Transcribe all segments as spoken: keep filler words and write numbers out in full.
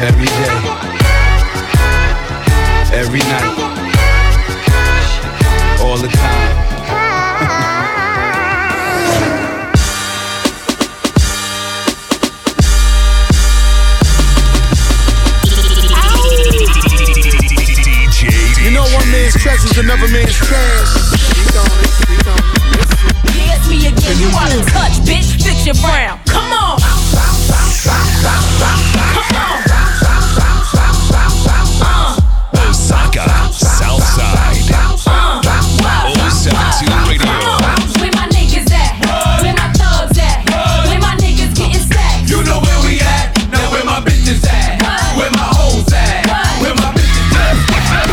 every day, every night, all the time. You know, one man's treasure's another man's trash. Kiss me again, you out of touch, bitch. Fix your frown. Come on. Come on. Uh. Osaka, Southside. Uh. Osaka Radio. Where my niggas at? Where my thugs at? Where my niggas getting stacked? You know where we at? Now where my bitches at? Where my hoes at? Where my bitches at?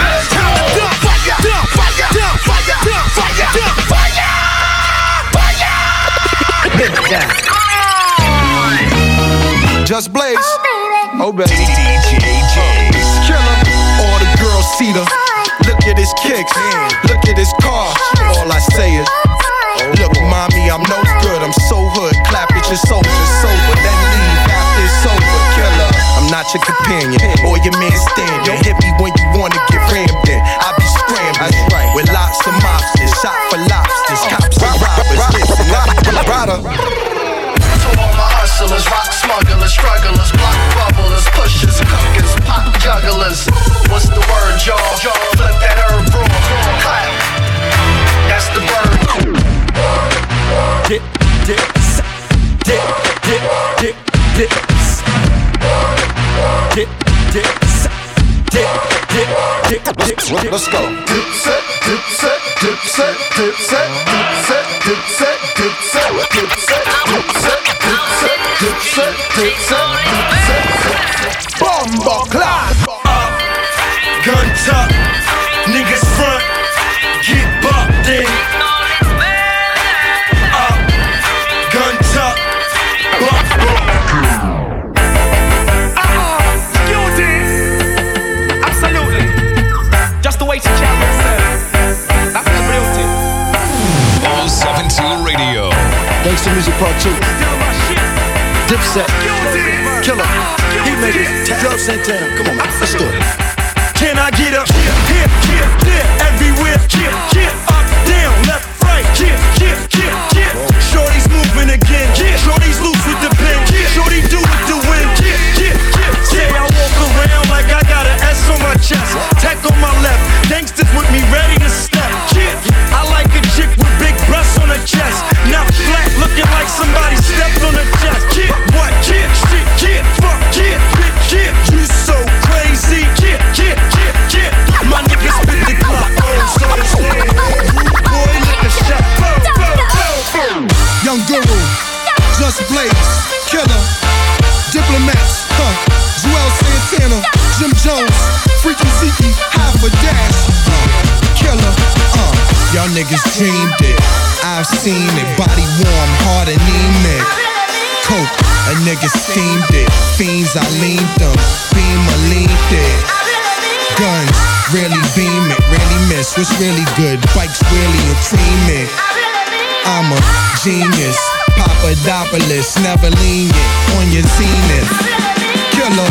Let's go. Fire, fire, fire, fire, fire, fire. Yeah. Just Blaze. Oh, baby. D J Jays. Killer. All the girls see the. Look at his kicks. Look at his car. All I say is, look, mommy, I'm no good. I'm so hood. Clap at your soldiers. Sober. Then leave after it's over. Killer. I'm not your companion or your man stand. Don't hit me when you want to get rammed in. I be scrambling with lots of mobsters. Shot for lobsters. Cops and robbers. Rider. To all my hustlers, rock smugglers, strugglers, block bubblers, pushers, cookers, pop jugglers. What's the word, y'all? Y'all flip that herb broom, clap. That's the bird. Dip, dip, dip, dip, dip, dip, dip, dip, dip, dip, dip, dip. Let's go. Dip set, dip set, dip set, dip set, dip set, dip set. Dip set, dip set, dip set, dip set, dip set, dip set, dip set. Bomba clap. Up, gun tuck, niggas front, get bucked in. Up, gun tuck, buck, buck. Uh-uh, excuse it. Absolutely. Just the way to check yourself. That's the real thing. seventeen Radio. Thanks to Music Part two. Dipset. Killer. He made it. Joe Santana. Come on, man. Let's do it. Can I get up? Here, here, here, there. Everywhere. Here, here. Up, down, left, right. Here, here, here, here. Shorty's moving again. Shorty's loose with the pen. Shorty do with the wind. Here, here, here. Say I walk around like I got an S on my chest. Tech on my left. Gangsters with me ready to step. I like a chick with big breasts on her chest. Not flat, looking like somebody stepped on her chest. Kid, what? Kid, shit, kid, fuck, kid, kid, kid. You so crazy. Kid, kid, kid, kid. My nigga spit the clock. Oh, so sad. Boy, look at shot. Boom, boom, boom, boom. Young Guru, Just Blaze, Killer, Diplomats, huh? Joel Santana, Jim Jones, Freakin' Zeke, half a dash. Killer, uh, y'all niggas dreamed it. I've seen it, body warm, heart anemic. Coke, a nigga steamed it. Fiends, I leaned them, beam, I leaned it. Guns, really beam it, really miss. What's really good, bikes really a team it. I'm a genius, Papadopoulos, never lenient on your zenith. Killer.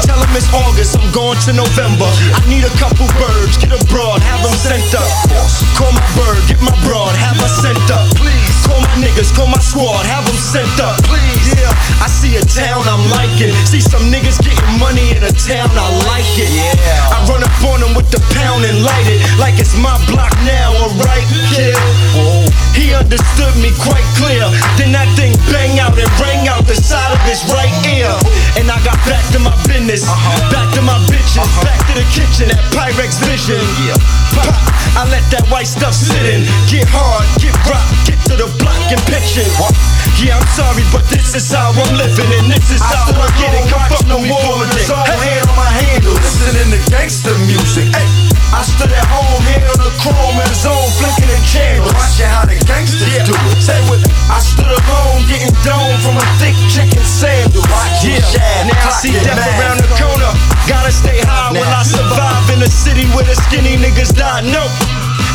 Tell them it's August, I'm going to November. I need a couple birds, get abroad, have them sent up. Call my bird, get my broad, have her sent up. Please, call my niggas, call my squad, have them sent up. Please, yeah, I see a town I'm liking. See some niggas getting money in a town, I like it. Yeah, I run up on them with the pound and light it. Like it's my block now, alright, kid. Yeah. laced up sitting. Get hard, get rock, get to the block and pitching. Yeah, I'm sorry, but this is how I'm living, and this is I how I'm getting. Come fuck no more with it. Hand on my handle, listening to gangster music. Hey, I stood at home, head on the chrome and zone, flicking the candles, watching how the gangsters yeah. do it. Say what? I stood alone, getting domed from a thick chicken sandwich. Yeah, yeah. Now I see death around the corner. Gotta stay high now. Will I survive in a city where the skinny niggas die? No,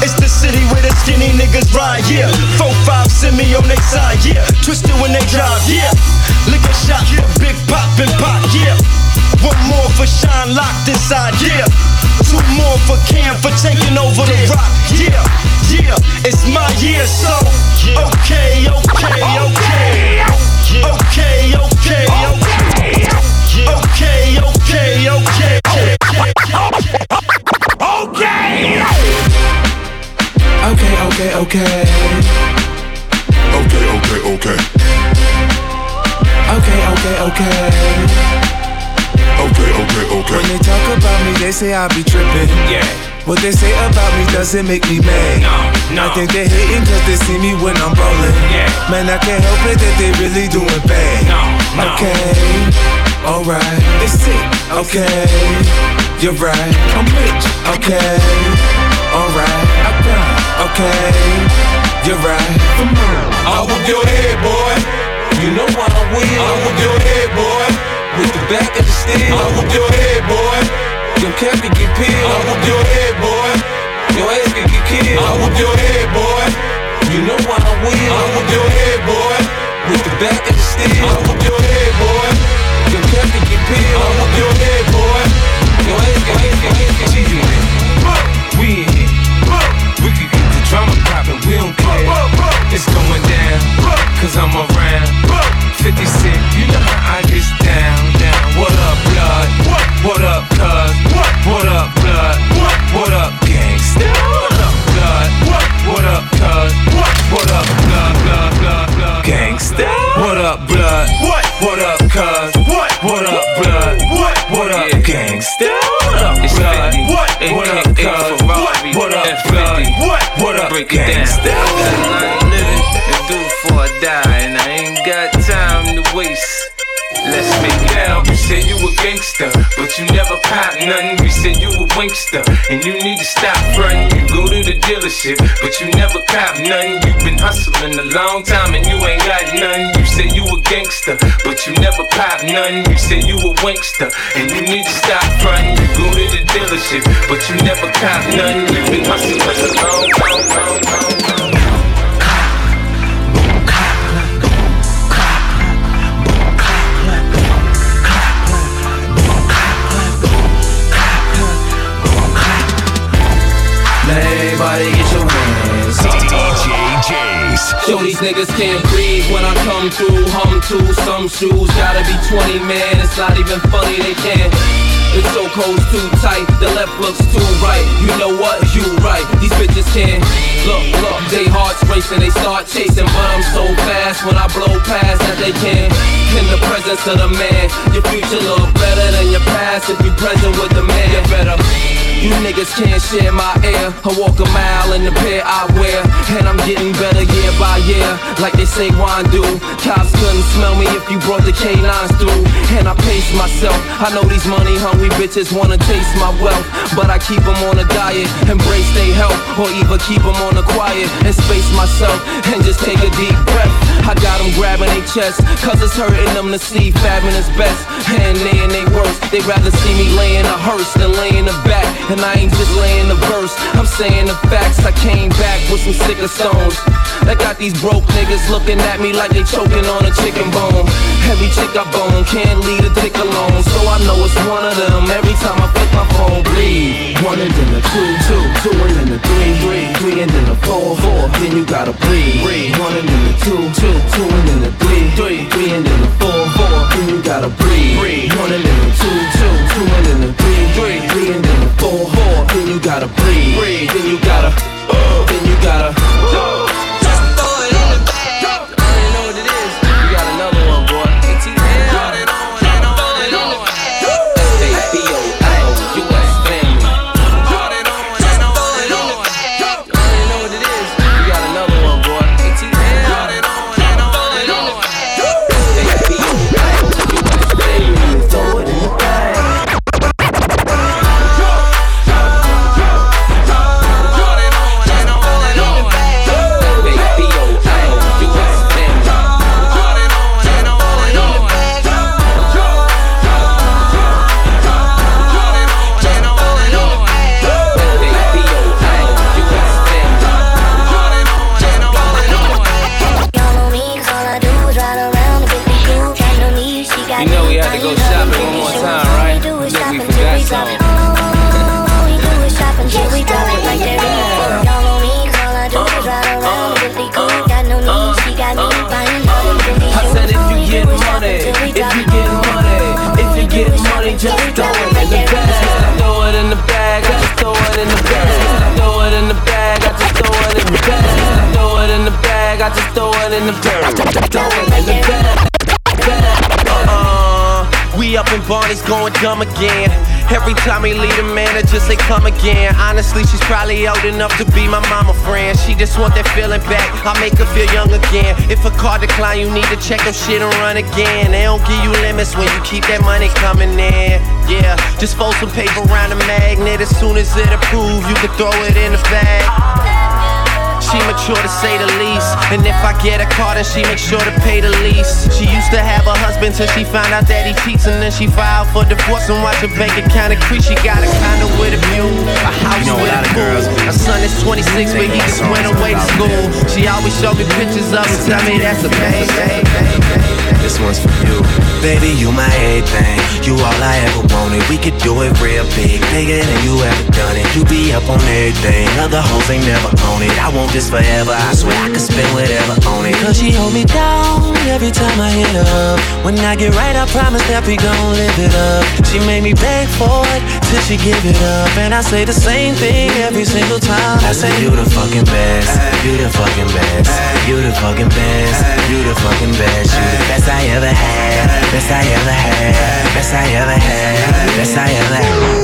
it's the city where the skinny niggas ride, yeah. Four, five, send me on they side, yeah. Twisted when they drive, yeah. Lick a shot, yeah. Big pop and pop, yeah. One more for Shine Locked inside, yeah. Two more for Cam for taking over the rock, yeah. Yeah, it's my year, so okay, okay, okay. Okay, okay, okay. Okay, okay, okay, okay, okay. Okay, okay, okay. Okay, okay, okay. Okay, okay, okay. Okay, okay, okay. When they talk about me, they say I be trippin'. Yeah. What they say about me doesn't make me mad. No, no. I think they hatin' cause they see me when I'm rollin'. Yeah. Man, I can't help it that they really doin' bad. No, no. Okay, alright. It's sick. Okay, you're right. I'm rich. Okay, alright. I got it. Okay, you're right. Come on. I'll whip your head, boy. You know I will. I'll whip your head, boy. With the back of the steel, I'll whoop your head, boy. Your cap can get peeled, I'll whoop your head, boy. Your ass can get killed, I'll whoop your head, boy. You know why I will, I'll whoop your head, boy. With the back of the steel, I'll whoop your head, boy. Your cap can get peeled, I'll whoop your head, boy. Your ass can get killed. We in here, we can get the drama poppin', we don't care. It's going down, cause I'm around. fifty Cent, you know how I get down, down. What up, blood? What, what up, cuz? What, what up, blood? What, what up, gangsta? What up, blood? What, what up, cuz? What, what up, blood, blood, blood, blood, gangsta? What up, blood? What, what up, cuz? What, what up, blood? What, what up, gangsta? What up, blood? What, what up, cuz? What, what up, blood? What, what up, gangsta? I'm living and due for a die, and I ain't got time to waste. Let's make it out. You said you a gangster, but you never pop nothing. We said you a winkster, and you need to stop running. You go to the dealership, but you never cop nothing. You've been hustling a long time, and you ain't got nothing. You said you a gangster, but you never pop nothing. You said you a winkster, and you need to stop running. You go to the dealership, but you never cop nothing. You've been hustling a long time, long, long, long, long. Everybody get your hands up. D J Jays. Yo, these niggas can't breathe when I come through. Hum to some shoes, gotta be twenty, man. It's not even funny, they can't. The choke hold's too tight, the left looks too right. You know what? You right. These bitches can't. Look, look, they hearts racing, they start chasing, but I'm so fast when I blow past that they can't. In the presence of the man, your future look better than your past if you present with the man. You better. You niggas can't share my air. I walk a mile in the pair I wear, and I'm getting better year by year. Like they say wine do. Cops couldn't smell me if you brought the canines through. And I pace myself. I know these money hungry bitches wanna taste my wealth, but I keep them on a diet. Embrace they health, or either keep them on the quiet and space myself, and just take a deep breath. I got them grabbing they chest, cause it's hurting them to see fabbing is best. And they and they worse. They rather see me lay in a hearse than lay in a back. And I ain't just laying the verse, I'm saying the facts. I came back with some sicker stones that got these broke niggas looking at me like they choking on a chicken bone. Every chick I bone can't leave a dick alone, so I know it's one of them every time I flick my phone. Bleed one and then a two, two, two and then a three, three, three and then a four, four. Then you gotta bleed. Bleed one and then a two, two, two and then a three, three, three and then a four, four. Then you gotta bleed. Bleed one and then a two, two, two and then a three, three, three and then a four. Then you gotta breathe, breathe. Then you gotta, uh, then you gotta uh. Just throw it in the bag. I already know what it is. You got another one, boy. Throw it on and on and on. S A B O L U S family. Just throw it on and on and on. I already know Just throw it in the bag. Just throw it in the bag. I just throw it in the bag. Just throw it in the bag. I just throw it in the bag. Just throw it in the bag. I just throw it in the bag. Throw it in the bag. Uh-uh. We up in Barney's going dumb again. Every time we leave the managers, they come again. Honestly, she's probably old enough to be my mama friend. She just want that feeling back, I make her feel young again. If a car decline, you need to check your shit and run again. They don't give you limits when you keep that money coming in. Yeah, just fold some paper around the magnet. As soon as it approves, you can throw it in the bag. She mature to say the least. And if I get a car, then she make sure to pay the lease. She used to have a husband till she found out that he cheats. And then she filed for divorce and watch her bank account increase. She got a condo with a view, a house you know, with a pool. Her son is twenty-six, but he just went away to school. She always showed me pictures of him, tell me that's a baby. This one's for you. Baby, you my everything. You all I ever wanted. We could do it real big, bigger than you ever done it. You be up on everything, other hoes ain't never on it. I want this forever, I swear I could spend whatever on it. Cause she hold me down every time I hit up. When I get right, I promise that we gon' live it up. She made me beg for it till she give it up. And I say the same thing every single time. I say you the fucking best, you the fucking best, you the fucking best, you the fucking best, you the best I ever had, best I ever had, best I ever had, best I ever had.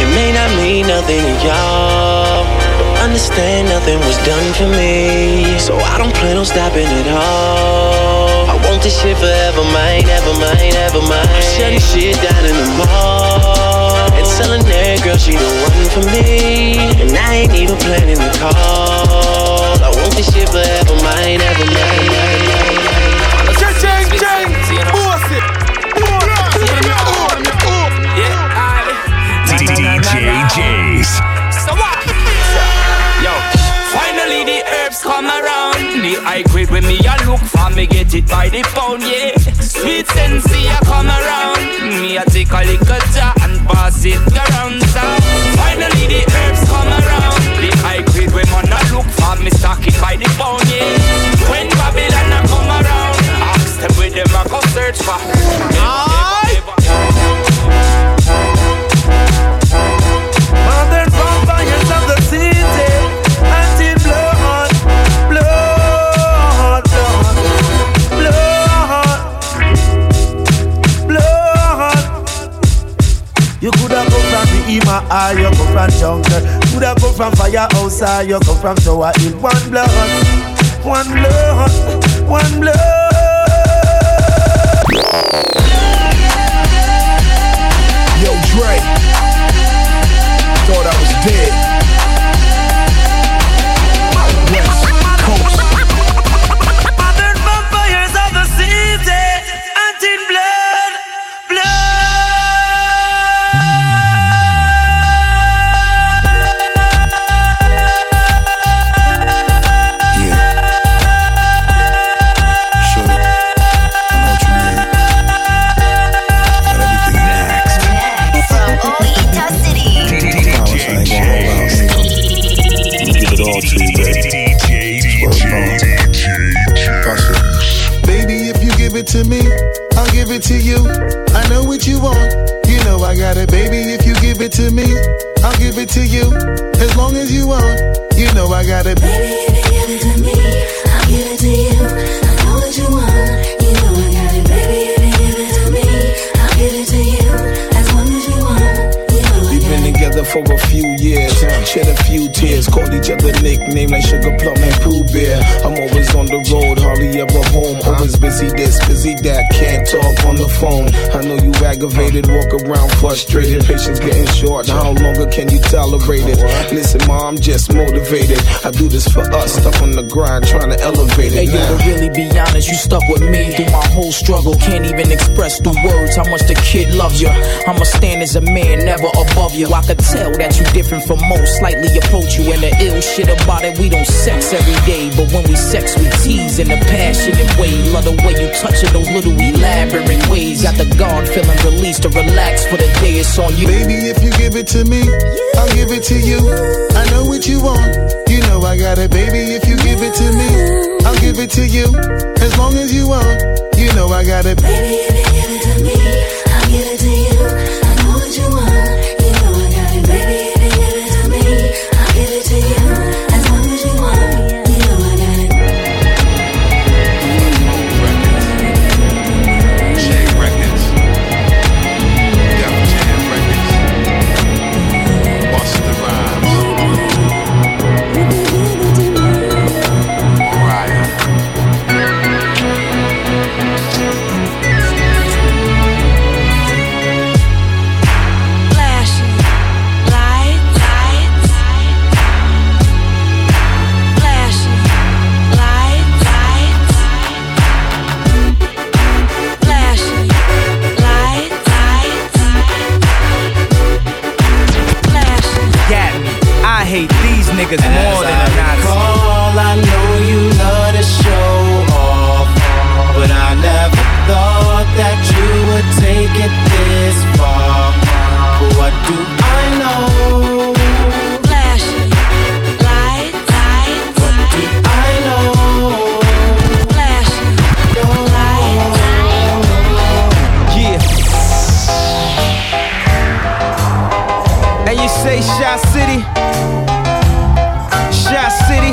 It may not mean nothing to y'all, but understand nothing was done for me. So I don't plan on stopping at all. I want this shit forever, mine, ever mine, ever mine. I'm shutting shit down in the mall and telling that girl she the one for me. And I ain't even planning the call. I want this shit forever, mine, ever mine, ever mine. Chang, chang, force it. D J Jays. So what? Yo, finally the herbs come around. The high grade when me I look for, me get it by the pound, yeah. Sweet sensei I come around. Me I take a little jar and pass it around. So finally the herbs come around. The high grade when man I look for, me stock it by the pound, yeah. When Babylon I come around, ask them where them I go search for. Ah, you come from jungle. Coulda come from firehouse, ah, you come from Tower Hill. One blood, one blood, one blood. Yo, Dre, thought I was dead. West Coast. Modern vampires of the city, hunting blood, blood. To me, I'll give it to you. I know what you want. You know I got it, baby. If you give it to me, I'll give it to you. As long as you want, you know I got it, baby. If you give it to me, I'll give it to you. I know what you want. You know I got it, baby. If you give it to me, I'll give it to you. As long as you want, you know I got it. We've been together for a few years, shed a few tears, called each other nicknames like Sugar Plum and Pooh Bear. I'm always on the road, hardly ever home. Always busy this, busy that, can't talk on the phone. I know you aggravated, walk around frustrated. Patience getting short, how longer can you tolerate it? Listen, ma, I'm just motivated. I do this for us, stuck on the grind, trying to elevate it. Hey, yo, to really be honest, you stuck with me through my whole struggle. Can't even express through words how much the kid loves you. I'ma stand as a man, never above you. I could tell that you different from most, slightly approach you. And the ill shit about it, we don't sex every day, but when we sex, we tease in a passionate way. Love the way you touch it, those little elaborate ways. Got the guard feeling released to relax for the day, it's on you. Baby, if you give it to me, I'll give it to you. I know what you want, you know I got it. Baby, if you give it to me, I'll give it to you. As long as you want, you know I got it. Baby, if you give it to me, I know you love to show off, but I never thought that you would take it this far. But what do I know? Flash light, light. What do I know? Flash light, light. Yeah. And you say Shy City. Shy City,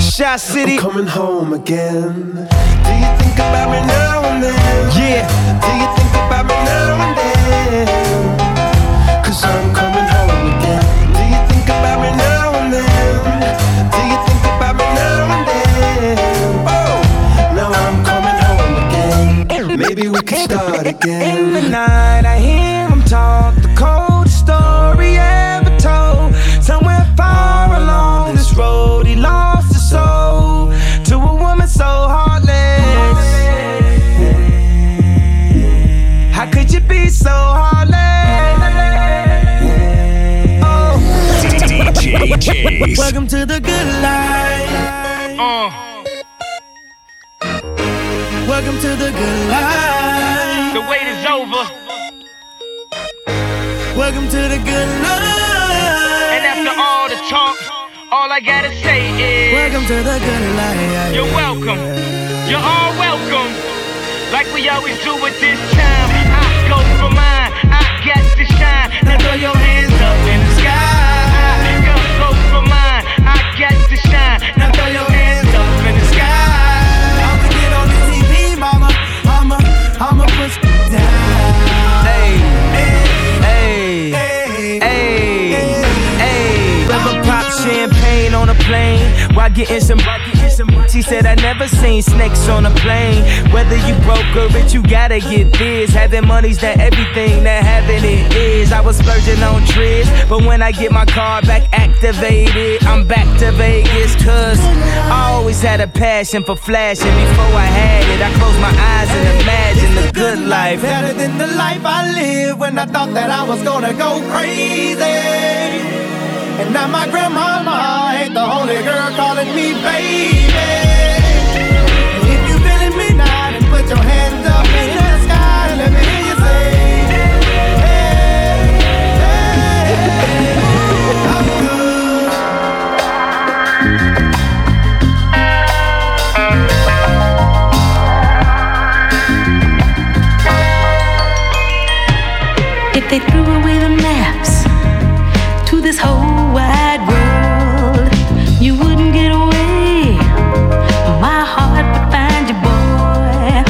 Shy City. I'm coming home again. Do you think about me now and then? Yeah. Do you think about me now and then? 'Cause I'm coming home again. Do you think about me now and then? Do you think about me now and then? Oh, now I'm coming home again. Maybe we can start again. In the night I hear him talk, the coldest story ever told. Somewhere far along this road, he lost his soul to a woman so heartless. How could you be so heartless? Oh. D J Jays. Welcome to the good life. Uh. Welcome to the good life. The wait is over. Welcome to the good life. All the talk, all I gotta say is welcome to the good life. You're welcome, you're all welcome. Like we always do at this time, I go for mine, I got to shine. Now throw your hands up in the sky. I go for mine, I got to shine. Now throw your hands up in the sky. I'ma get on the T V, mama, I'ma, I'ma push down. Hey, hey, hey. Champagne on a plane, why getting some, some? She said I never seen snakes on a plane. Whether you broke or rich, you gotta get this. Having money's not everything, that having it is. I was splurging on trips, but when I get my card back activated, I'm back to Vegas. 'Cause I always had a passion for flashing. Before I had it, I closed my eyes and imagined the good life, better than the life I lived when I thought that I was gonna go crazy. And now my grandmama ain't the only girl calling me baby. If you feeling me now, then put your hands up in the sky and let me hear you say, hey, hey, I'm good. If they threw away the maps to this whole wide world, you wouldn't get away. My heart would find you, boy.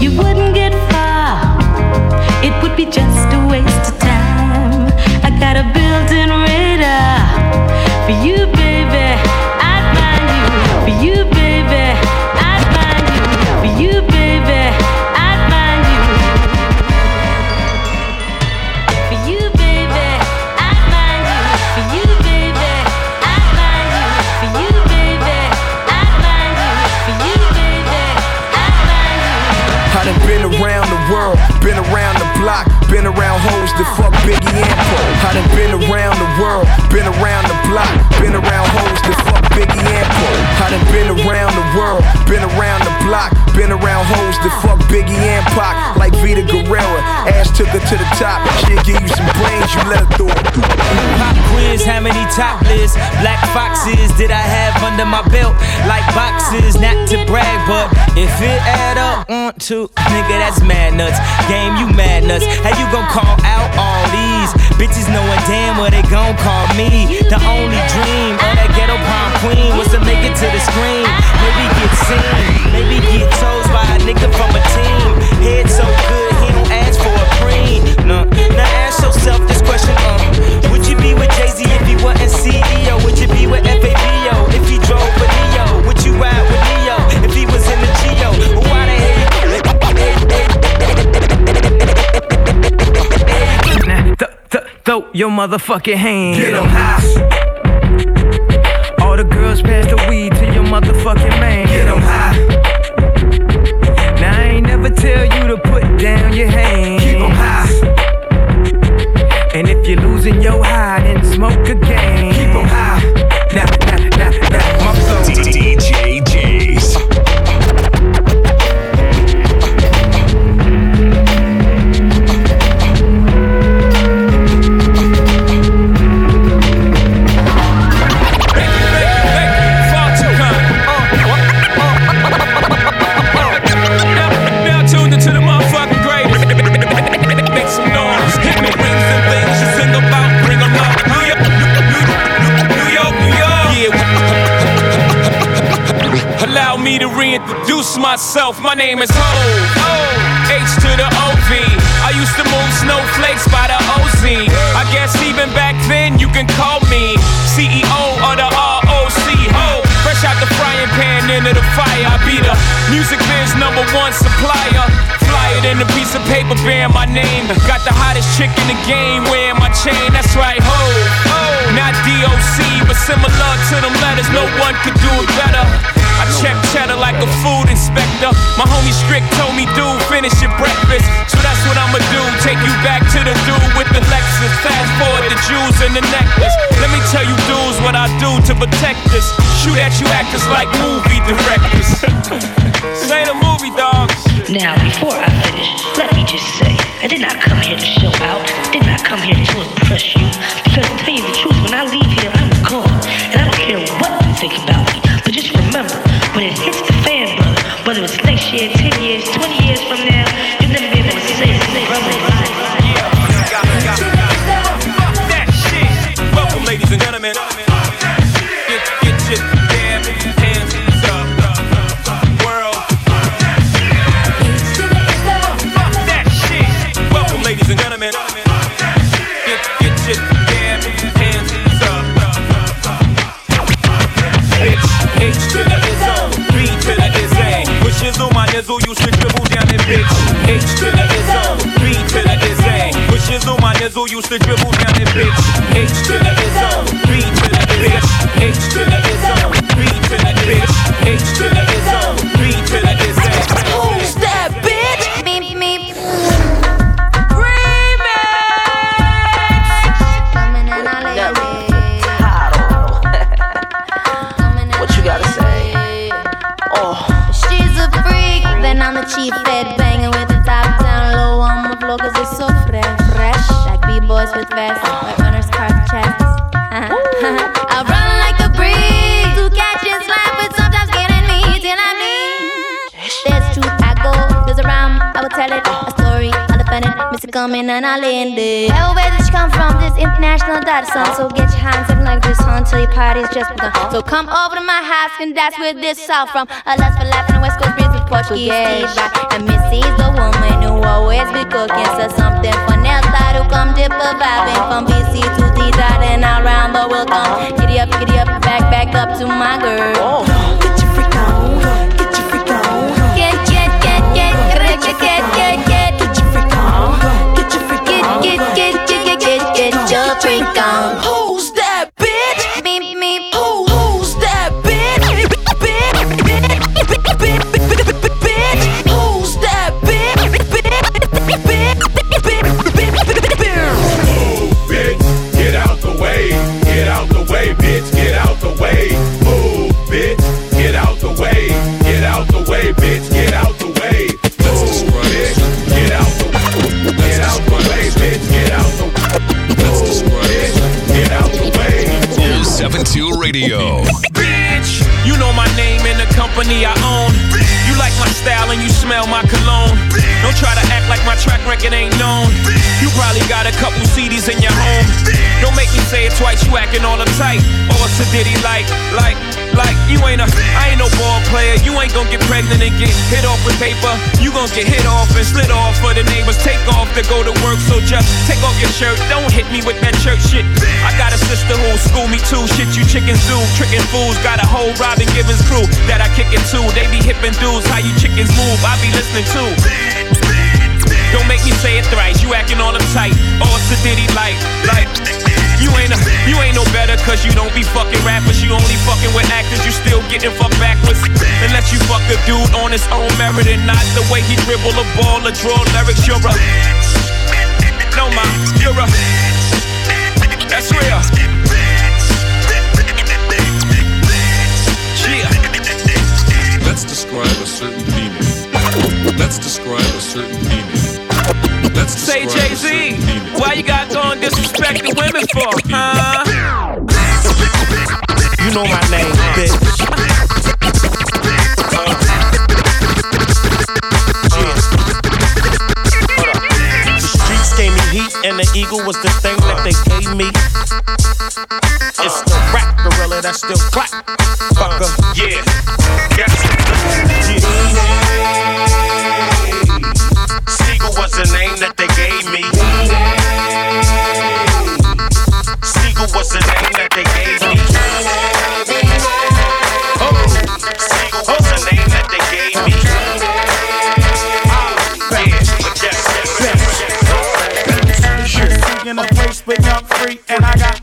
You wouldn't get far. It would be just a waste of time. I got a built-in radar for you, baby. I'd find you for you, baby. I'd find you for you, baby. I'd find you for you, baby. I'd find you for you. Been around the world, been around the block, been around hoes that fuck Biggie and Paul. I done been around the world, been around the block, been around hoes that fuck Biggie and Paul. I done been around the world, been around the block, been around hoes that fuck Biggie and Pac. Like Vita Guerrera, ass took her to the top. She'll give you some brains, you let her through it. Pop quiz, how many top lists? Black foxes did I have under my belt? Like boxes, not to brag, but if it add up, one, two. Nigga, that's mad nuts. Game, you mad nuts. How you gon' call out all these bitches knowing damn well they gon' call me? The only dream of that ghetto prom queen was to make it to the screen. Maybe get seen, maybe get toes by a nigga from a team. Head so good, he don't ask for a preen. Nah, now ask yourself this question, uh would you be with Jay-Z if he wasn't C E O? Would you be with F A B O if he drove with Neo? Would you ride with Neo if he was in the Geo? Or why the hell? Th- th- throw your motherfucking hands. Get 'em high. All the girls pass the weed to your motherfucking man. Get 'em high. Now I ain't never tell you to put down your hands. Keep 'em high. And if you're losing your high, then smoke again. Keep 'em high. Now, now, now, now, my flow. D D J allow me to reintroduce myself. My name is Ho, O, H to the O V. I used to move snowflakes by the O Z. I guess even back then you can call me C E O of the R O C, Ho. Fresh out the frying pan into the fire, I be the music biz number one supplier. Fly it in a piece of paper bearing my name. Got the hottest chick in the game wearing my chain, that's right, Ho, O. Not D O C, but similar to them letters, no one could do it better. I check cheddar like a food inspector. My homie Strick told me, dude, finish your breakfast. So that's what I'ma do, take you back to the dude with the Lexus. Fast forward the jewels and the necklace. Let me tell you dudes what I do to protect us. Shoot at you actors like movie directors. Say the movie, dogs. Now, before I finish, let me just say, I did not come here to show out. Did not come here to impress you. Because to tell you the truth, when I leave here, I'm gone. And I don't care what you think about me. But just remember, when it hits the fan, brother, whether it's next year, ten years, twenty years from now, you'll never be able to say it, brother. Fuck that shit. Welcome, ladies and gentlemen. Fuck that shit. Get, get your damn hands up. Ladies and gentlemen, get, get your damn hands up. H, H to the Izzo, B to the Izzy. With shizzle, my nizzle, you should dribble down that bitch. H to the Izzo, B to the Izzy. With shizzle, my nizzle, you should dribble down that bitch. H to the Izzo, B to the bitch. H to the Izzo, B to the bitch. H to the Izzo, B to the Izzy. Who's that bitch? Me, me, me. She fed banging with the top down low on the floor cause it's so fresh, fresh. Like B-boys with vests, white runners carve chests. I run like a breeze to catch and slide, but sometimes getting me till I bleed. There's truth, I go, there's a rhyme, I will tell it. A story, I'll defend it, Mister Comin' and I'll end it. Hey, where did you come from? This international dot song. So get your hands up like this on till your party's just begun. So come over to my house and that's where this all from. A lust for life and a West Coast breeze. Portuguese, yeah. And Missy's the woman who always be cooking. So something for Nelta to come dip a vibing. From B C to D-Dot and around the world come. Giddy up, giddy up, back, back up to my girl. Get your freak on, get your freak on. Get, get, get, get, get, get, get, get, get. Get your freak on, get your freak on. Get, get, get, get, get, get, get your freak on. Who's that bitch? Me, me, who, who's that bitch? Bitch, bitch, bitch, get out the way, move, bitch, get out the way, get out the way, bitch, get out the way, move, bitch, get out the way, get out the way, bitch, get out the way, bitch, get out the way, four seven two Radio. Bitch, you know my name and the company I own, you like my style and you smell my cologne, don't try to act like my track record ain't known, you probably got a couple C Ds in your home, don't make me say it twice, you acting all uptight, or it's a ditty like, like, like, you ain't a, I ain't no ball player, you ain't gon' get pregnant and get hit off with paper, you gon' get hit off and slid off for the neighbors, take off to go to work, so just take off your shirt, don't hit me with that church shit, I got a sister who'll school me too, shit you chickens do, trickin' fools, got a whole Robin Givens crew, that I kick it to, they be hippin' dudes, how you chickens move, I be listening to. Don't make me say it thrice, you acting all uptight, all sedity like, like you ain't a, you ain't no better cause you don't be fucking rappers, you only fucking with actors, you still getting fucked backwards. Unless you fuck a dude on his own merit and not the way he dribble a ball or draw lyrics, you're a, no ma, you're a, that's real. Yeah. Let's describe a certain penis, let's describe a certain penis. Let's say Jay-Z, why you got on disrespecting women for, huh? You know my name, bitch. Uh, uh, the streets gave me heat and the eagle was the thing that they gave me. It's the rap gorilla that still clap, fucker. Yeah, yeah.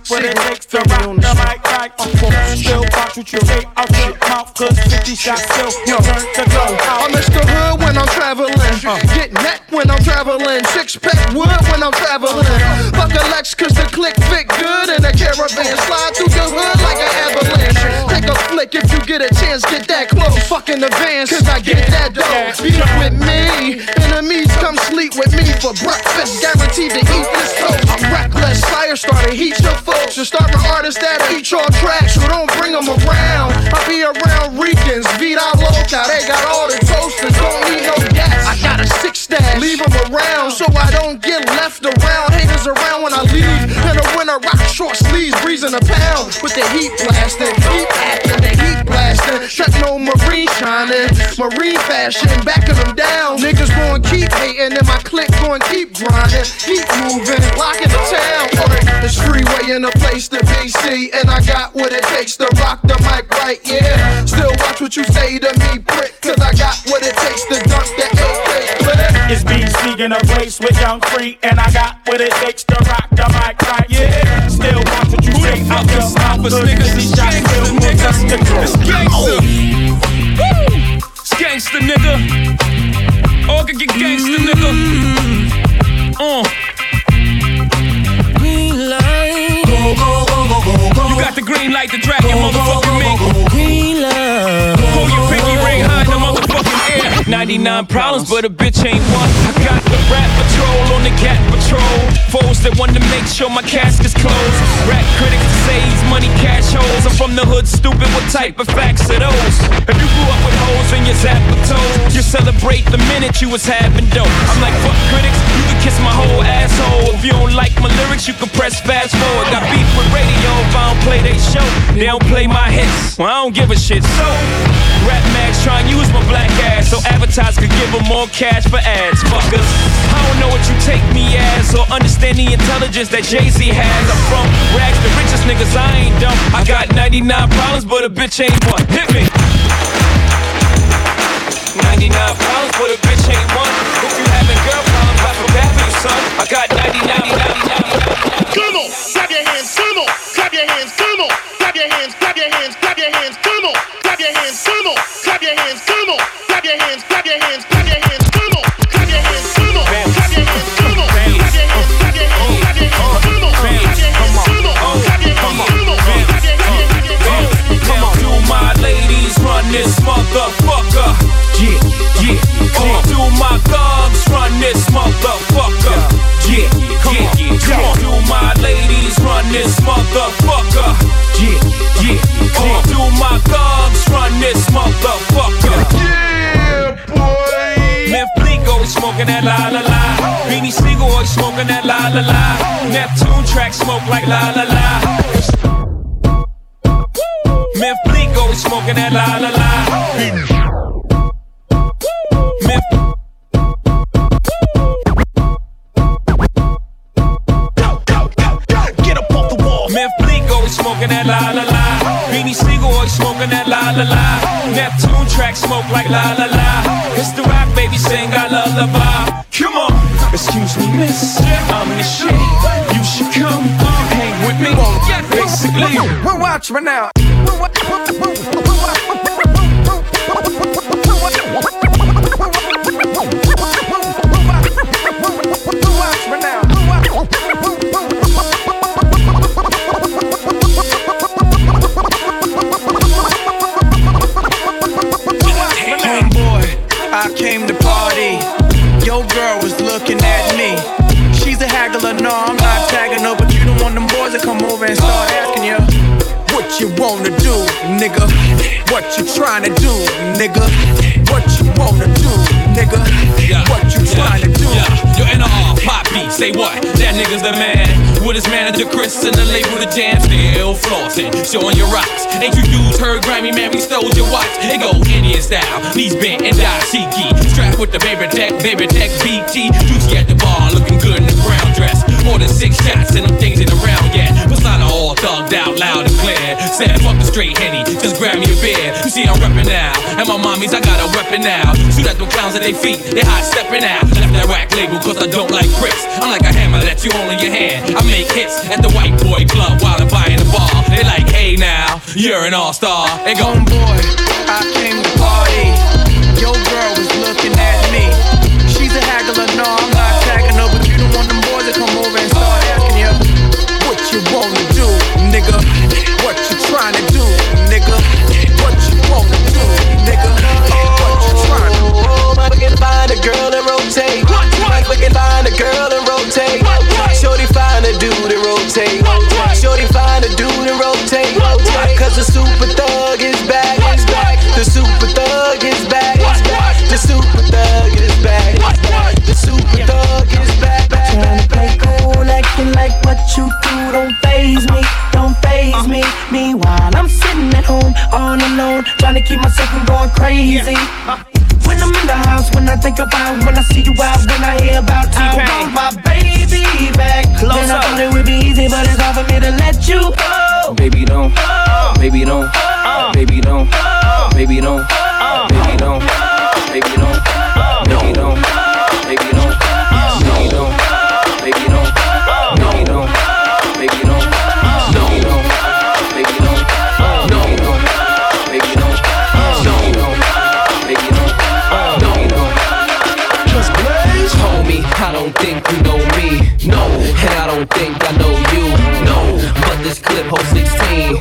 what it takes to rock the mic like a girl. Still watch what you say out your mouth, cause fifty shots still turn to go. I miss the hood when I'm traveling, uh, get neck when I'm traveling, six pack wood when I'm traveling. Fuck a Lex cause the click fit good in a caravan, slide through the hood like an avalanche. Take a flick if you get a chance, get that close, fuck in the van, cause I get that dough. Be with me, enemies come sleep with me for breakfast, guaranteed to eat this toast. I'm reckless, fire starter, heat your foe. Should start an artist that eat your tracks, so don't bring them around. I be around Ricans, Vida Loca, they got all the toasters, don't need no gas. I got a six stash, leave them around, so I don't get left around. Haters around when I leave, in the winter rock short sleeves, breezing a pound. With the heat blasting, heat acting, the heat blasting. Shut no marine shining, marine fashion, backing them down. Niggas gon' keep hating, and my clique gon' keep grinding. Keep moving, locking the town. The freeway in the place to be seen, and I got what it takes to rock the mic right, yeah. Still watch what you say to me, prick, cause I got what it takes to dump that eight glitter. It's B C in a place with Young Free, and I got what it takes to rock the mic right, yeah. Still watch what you say out your mouth, cause niggas is shots still with us to go. It's gangsta, woo, it's gangsta nigga, all can get gangsta nigga, uh. You got the green light to drag your motherfucking me. Green love. Pull your pinky ring high in the motherfucking air. ninety-nine problems, but a bitch ain't one. I got the rap patrol on the cat patrol. Foes that want to make sure my casket's closed. Rap critics to say he's money cash holes. I'm from the hood, stupid. What type of facts are those? If you grew up with holes in your zap of toes, you celebrate the minute you was having dope. I'm like, fuck critics, you can kiss my whole asshole. If you don't like my lyrics, you can press fast forward. Got beef with radio if I don't play they show. They don't play my hits, well I don't give a shit. So, Rap Max trying to use my black ass so advertisers could give them more cash for ads. Fuckers, I don't know what you take me as or understand the intelligence that Jay-Z has. I'm from rags, the richest niggas, I ain't dumb. I got ninety-nine problems, but a bitch ain't one. Hit me! ninety-nine problems, but a bitch ain't one. If you having girl problems, I feel bad for you, son. I got ninety-nine, ninety-nine, ninety-nine. Come on, clap your hands, come on. Clap your hands, come on. Clap your hands, clap your hands, clap your hands, come on. Clap your hands, come on. Clap your hands, come on. Clap your hands, clap your hands, clap your hands, come on. Clap your hands, come on. Clap your hands, come on. Clap your hands, clap your hands, clap your hands, come on. Clap your hands, come on. Clap your hands, come on. Come on. Do my ladies run this motherfucker? Yeah, yeah. Come on. Do my thugs run this motherfucker? Yeah, come on. Come on. Do my ladies run this motherfucker? Yeah, yeah. Come on. Do my thugs run this motherfucker? Yeah, boy. Memphlego always smoking that la la la. Beanie Siegel always smoking that la la la. Neptune track smoke like la la la. Memphlego is smoking that la la la. Memph. Go go go go. Get up off the wall. Memphlego is smoking that la la la. Beanie Siegel always smoking that la la la. Neptune track smoke like la la la. It's the rock baby sing I lullaby. Come on, excuse me miss, I'm in the shade. You should come hang with me. Yeah, basically, we're watching right now. Hey boy, I came to party. Your girl was looking at me. She's a haggler, no, I'm not tagging her, but you don't want them boys that come over and start asking you. What you wanna do, nigga? What you tryna do, nigga? What you wanna do, nigga? Yeah, what you tryna yeah, do? Yeah. You're in a all poppy, say what? That nigga's the man. With his manager Chris and the label the jam, still flossing, showing your rocks. Ain't you dudes heard Grammy, man, we stole your watch. They go Indian style, knees bent and dashiki. Strapped with the baby deck, baby deck B T. Juicy at the bar, looking good in the brown dress. More than six shots and them things in the round yet. But it's not all thugged out loud and clear. clear. Said fuck the straight Henny, just grab me a beer. You see I'm reppin' now, and my mommies, I got a weapon now. Shoot at them clowns at their feet, they hot steppin' out. Left that rack label cause I don't like pricks. I'm like a hammer that you hold in your hand. I make hits at the white boy club while I'm buying a bar. They like, hey now, you're an all-star. They go, homeboy, I came to party. Your girl was looking at me. She's a haggler, no, I'm not tagging her. But you don't want them boys to come over and start asking you what you wanna do, nigga. What you trying to do, nigga. What you wanna do, nigga. What you trying to do. Oh, I can find a girl and rotate. I can find a girl and rotate. Shorty find a dude and rotate. Shorty find a dude and rotate. Cause the super thug is back. It's back. The super thug is back. It's back. The super thug is back. It's back. The super thug is back. Trying to play cool, acting like what you do don't faze me. Don't faze me. Meanwhile, I'm sitting at home all alone, trying to keep myself from going crazy. When I'm in the house, when I think about, when I see you out, when I hear about, I want my baby back. Then I thought it would be easy, but it's hard for me to let you go. Baby don't, baby don't, baby don't, baby don't, baby don't, baby don't, baby don't, baby don't, baby don't, baby don't, baby don't, baby don't. I don't think you know me, no, and I don't think I know you, no, but this clip holds sixteen,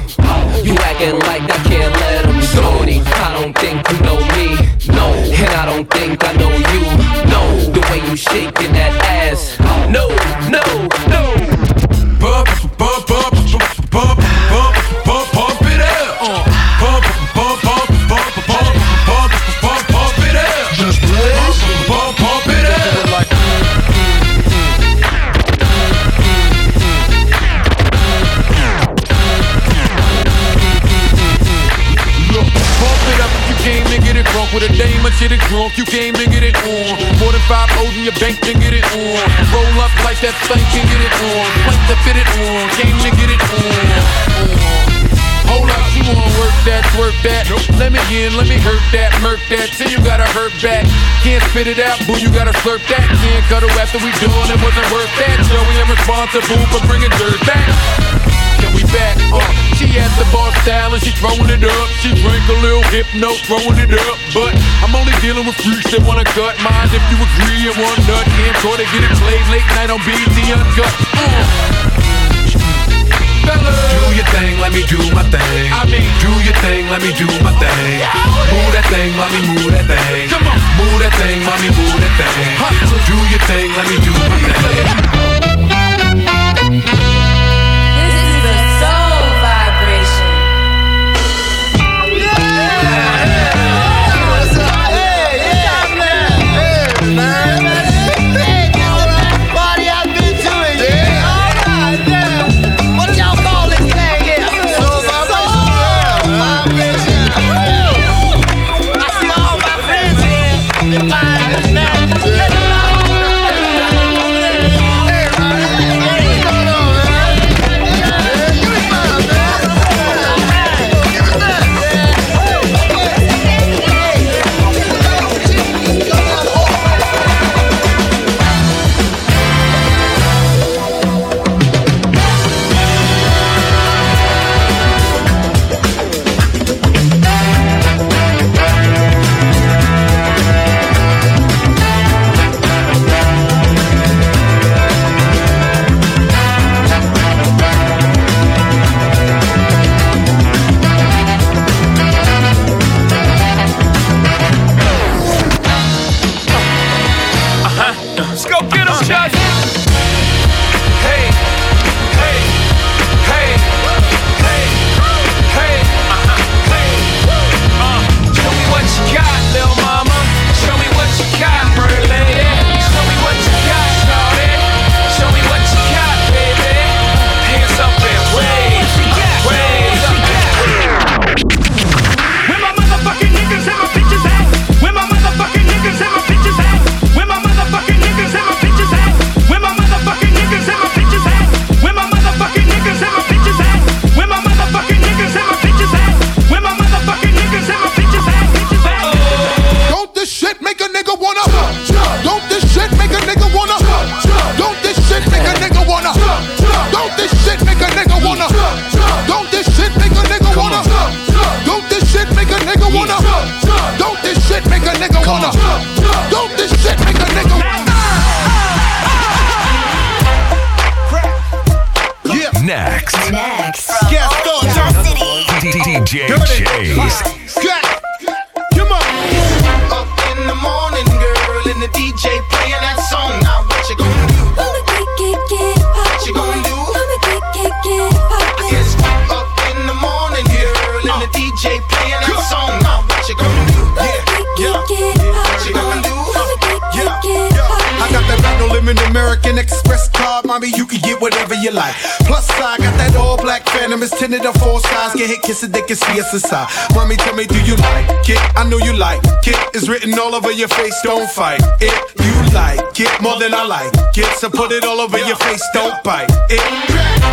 you acting like I can't let him show me. I don't think you know me, no, and I don't think I know you, no, the way you shaking that ass, no, no, no. Bump, bump, bump, bump, bump, bump, bump it up, bump, bump, bump, bump, bump, bump, bump, bump it up, just please, bump, bump it up, like. Drunk with a dame or shit it drunk, you came and get it on. More than five O's in your bank, then get it on. Roll up like that thing, can get it on. Plank to fit it on, came to get it on. Hold up, you wanna work that, twerk that. Let me in, let me hurt that, murk that. Till you gotta hurt back. Can't spit it out, boo, you gotta slurp that. Can't cut it after we done, it wasn't worth that. Joey, I'm responsible for bringing dirt back. We back up. She has the bar style and she throwing it up. She drink a little hypno, throwing it up. But I'm only dealing with freaks that wanna cut mine. If you agree, it one nut. Can't try to get it played late night on B E T Uncut. Mm. Do your thing, let me do my thing. I mean, do your thing, let me do my thing. Move that thing, mommy, move that thing. Come on, move that thing, mommy, move that thing. Hustle. Do your thing, let me do my thing. come on. Don't this shit make a nigga. Yeah. Next. Next. Guest star D J Jays. Come on. Up in the morning, girl, and the D J playing that song. Now what you gonna do? I'ma get get get pop. What you gonna do? I'ma get get get pop. I guess up in the morning, girl, and the D J playing that song. Now what you gonna do? Yeah, yeah, what you gonna do? Yeah, yeah. I got that Platinum Limit American Express card, mommy. You can get whatever you like. Plus, I got that all black Phantom. It's tinted on four sides. Get hit, kiss it, they can see us inside. Mommy, tell me, do you like it? I know you like it. It's written all over your face. Don't fight it. You like it more than I like it, so put it all over your face. Don't bite it.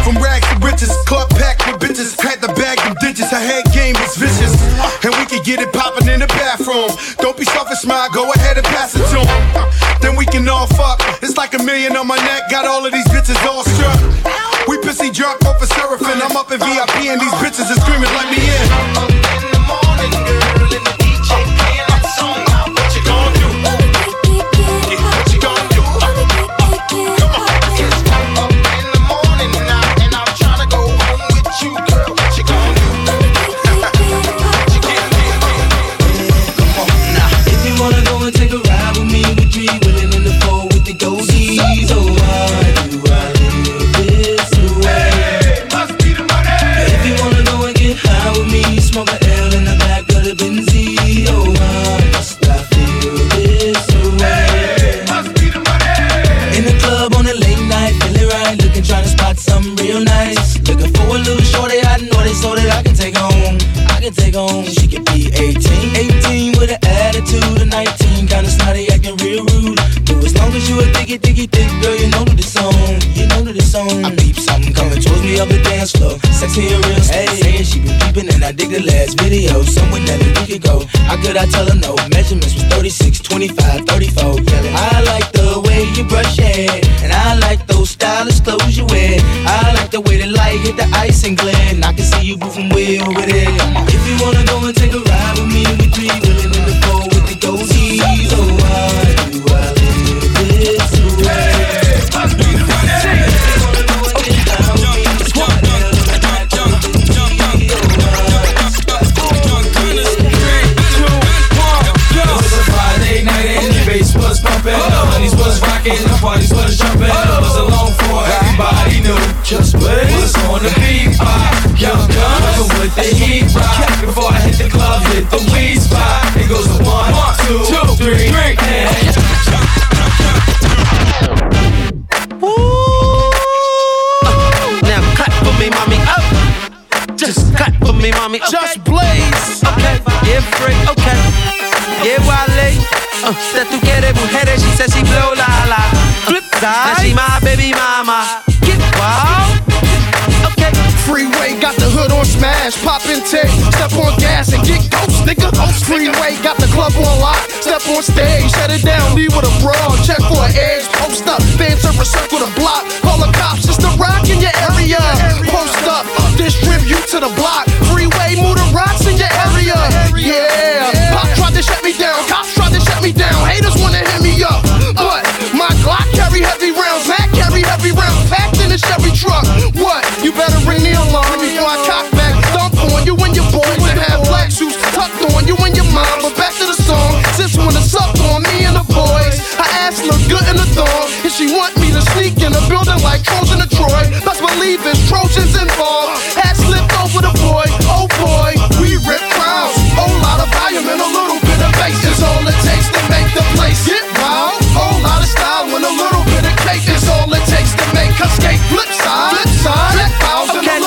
From rags to riches, club packed with bitches. Had the bag them digits. Her head game is vicious, and we can get it popping in the bathroom. Don't be selfish, smile. Go ahead and pass it to 'em. Then we can all fuck. It's like a million on my neck. Got all of these bitches all struck. We pissy drunk off a seraphim. I'm up in V I P and these bitches are screaming, let me in. Up in the morning, girl, and the D J playing that song. Now what you gonna do? Yeah, what you gonna do? Come on. It's up in the morning now, and I'm tryna go home with you, girl. What you gonna do? What you gonna do? Come on now. If you wanna go and take a ride with me. Willing in the four with the goldies. So why do I live this way? Hey, must be the money. If you wanna go and get high with me, smoke a L in the back of the Benzie. Oh, why must I feel this way? Hey, must be the money. In the club on a late night, feeling right, looking trying to spot something real nice. Looking for a little shorty, I know they so that I can take home. I can take home. She could be eighteen, eighteen with an attitude of nineteen, kinda snotty, acting real rude. But as long as you a diggy, diggy, thick girl, you know that it's on. You know that it's on. I peep something coming towards me up the dance floor. Sexy and real, hey, saying she been peeping and I dig the last video. Somewhere that we could go. How could I tell her no? Measurements was thirty-six, twenty-five, thirty-four. Yelling. I like the way you brush hair, and I like those stylish clothes you wear. I like the way the light hit the ice and glare, and I can see you moving way over there. If you wanna go and take a ride with me, we three willing in the four with the goldies. So why do I live this way? Hey, must be the money. If you wanna go and get down with me, just walk down on the night with the goldies. So why? It was a Friday night and the bass was pumping, the honeys was rocking, the parties was jumping. It was a long four, everybody knew just what was on the beat by Young Guns with the heat ride. Before I hit the club, hit the weed spot. It goes to one, one, two, two, three, three, and woo! Now cut for me, mommy. Up, just cut for me, mommy. Okay. Just blaze. Okay, yeah, free. Okay, yeah, Wale. Uh, that tu quieres mujeres? She said she blow la la. Flip side. Now she my baby mama. Get wild. Freeway got the hood on smash, pop and tick, step on gas and get ghost, nigga. Freeway got the club on lock, step on stage, shut it down, leave with a brawl, check for an edge, post up, dance over circle the block, call the cops, it's the rock in your area, post up, distribute to the block, freeway move the rocks in your area, yeah. Pop tried to shut me down, cops tried to shut me down, haters wanna hit me up, but my Glock carry heavy rounds, Mac carry heavy rounds, packed in the Chevy truck. What? You better ring the alarm before I cock back. Dump on you and your boys that have black shoes tucked on you and your mom. But back to the song. Since when it's up on me and the boys, her ass look good in the thong. And she want me to sneak in the building like Trojan to Troy. Best believe it's Trojans involved. Hat slipped over the boy. Oh boy, we rip crowds. Whole lot of volume and a little bit of bass is all it takes to make the place get wild. Whole lot of style and a little bit of cake is all it takes to make her skate. Flip side, flip side. Okay.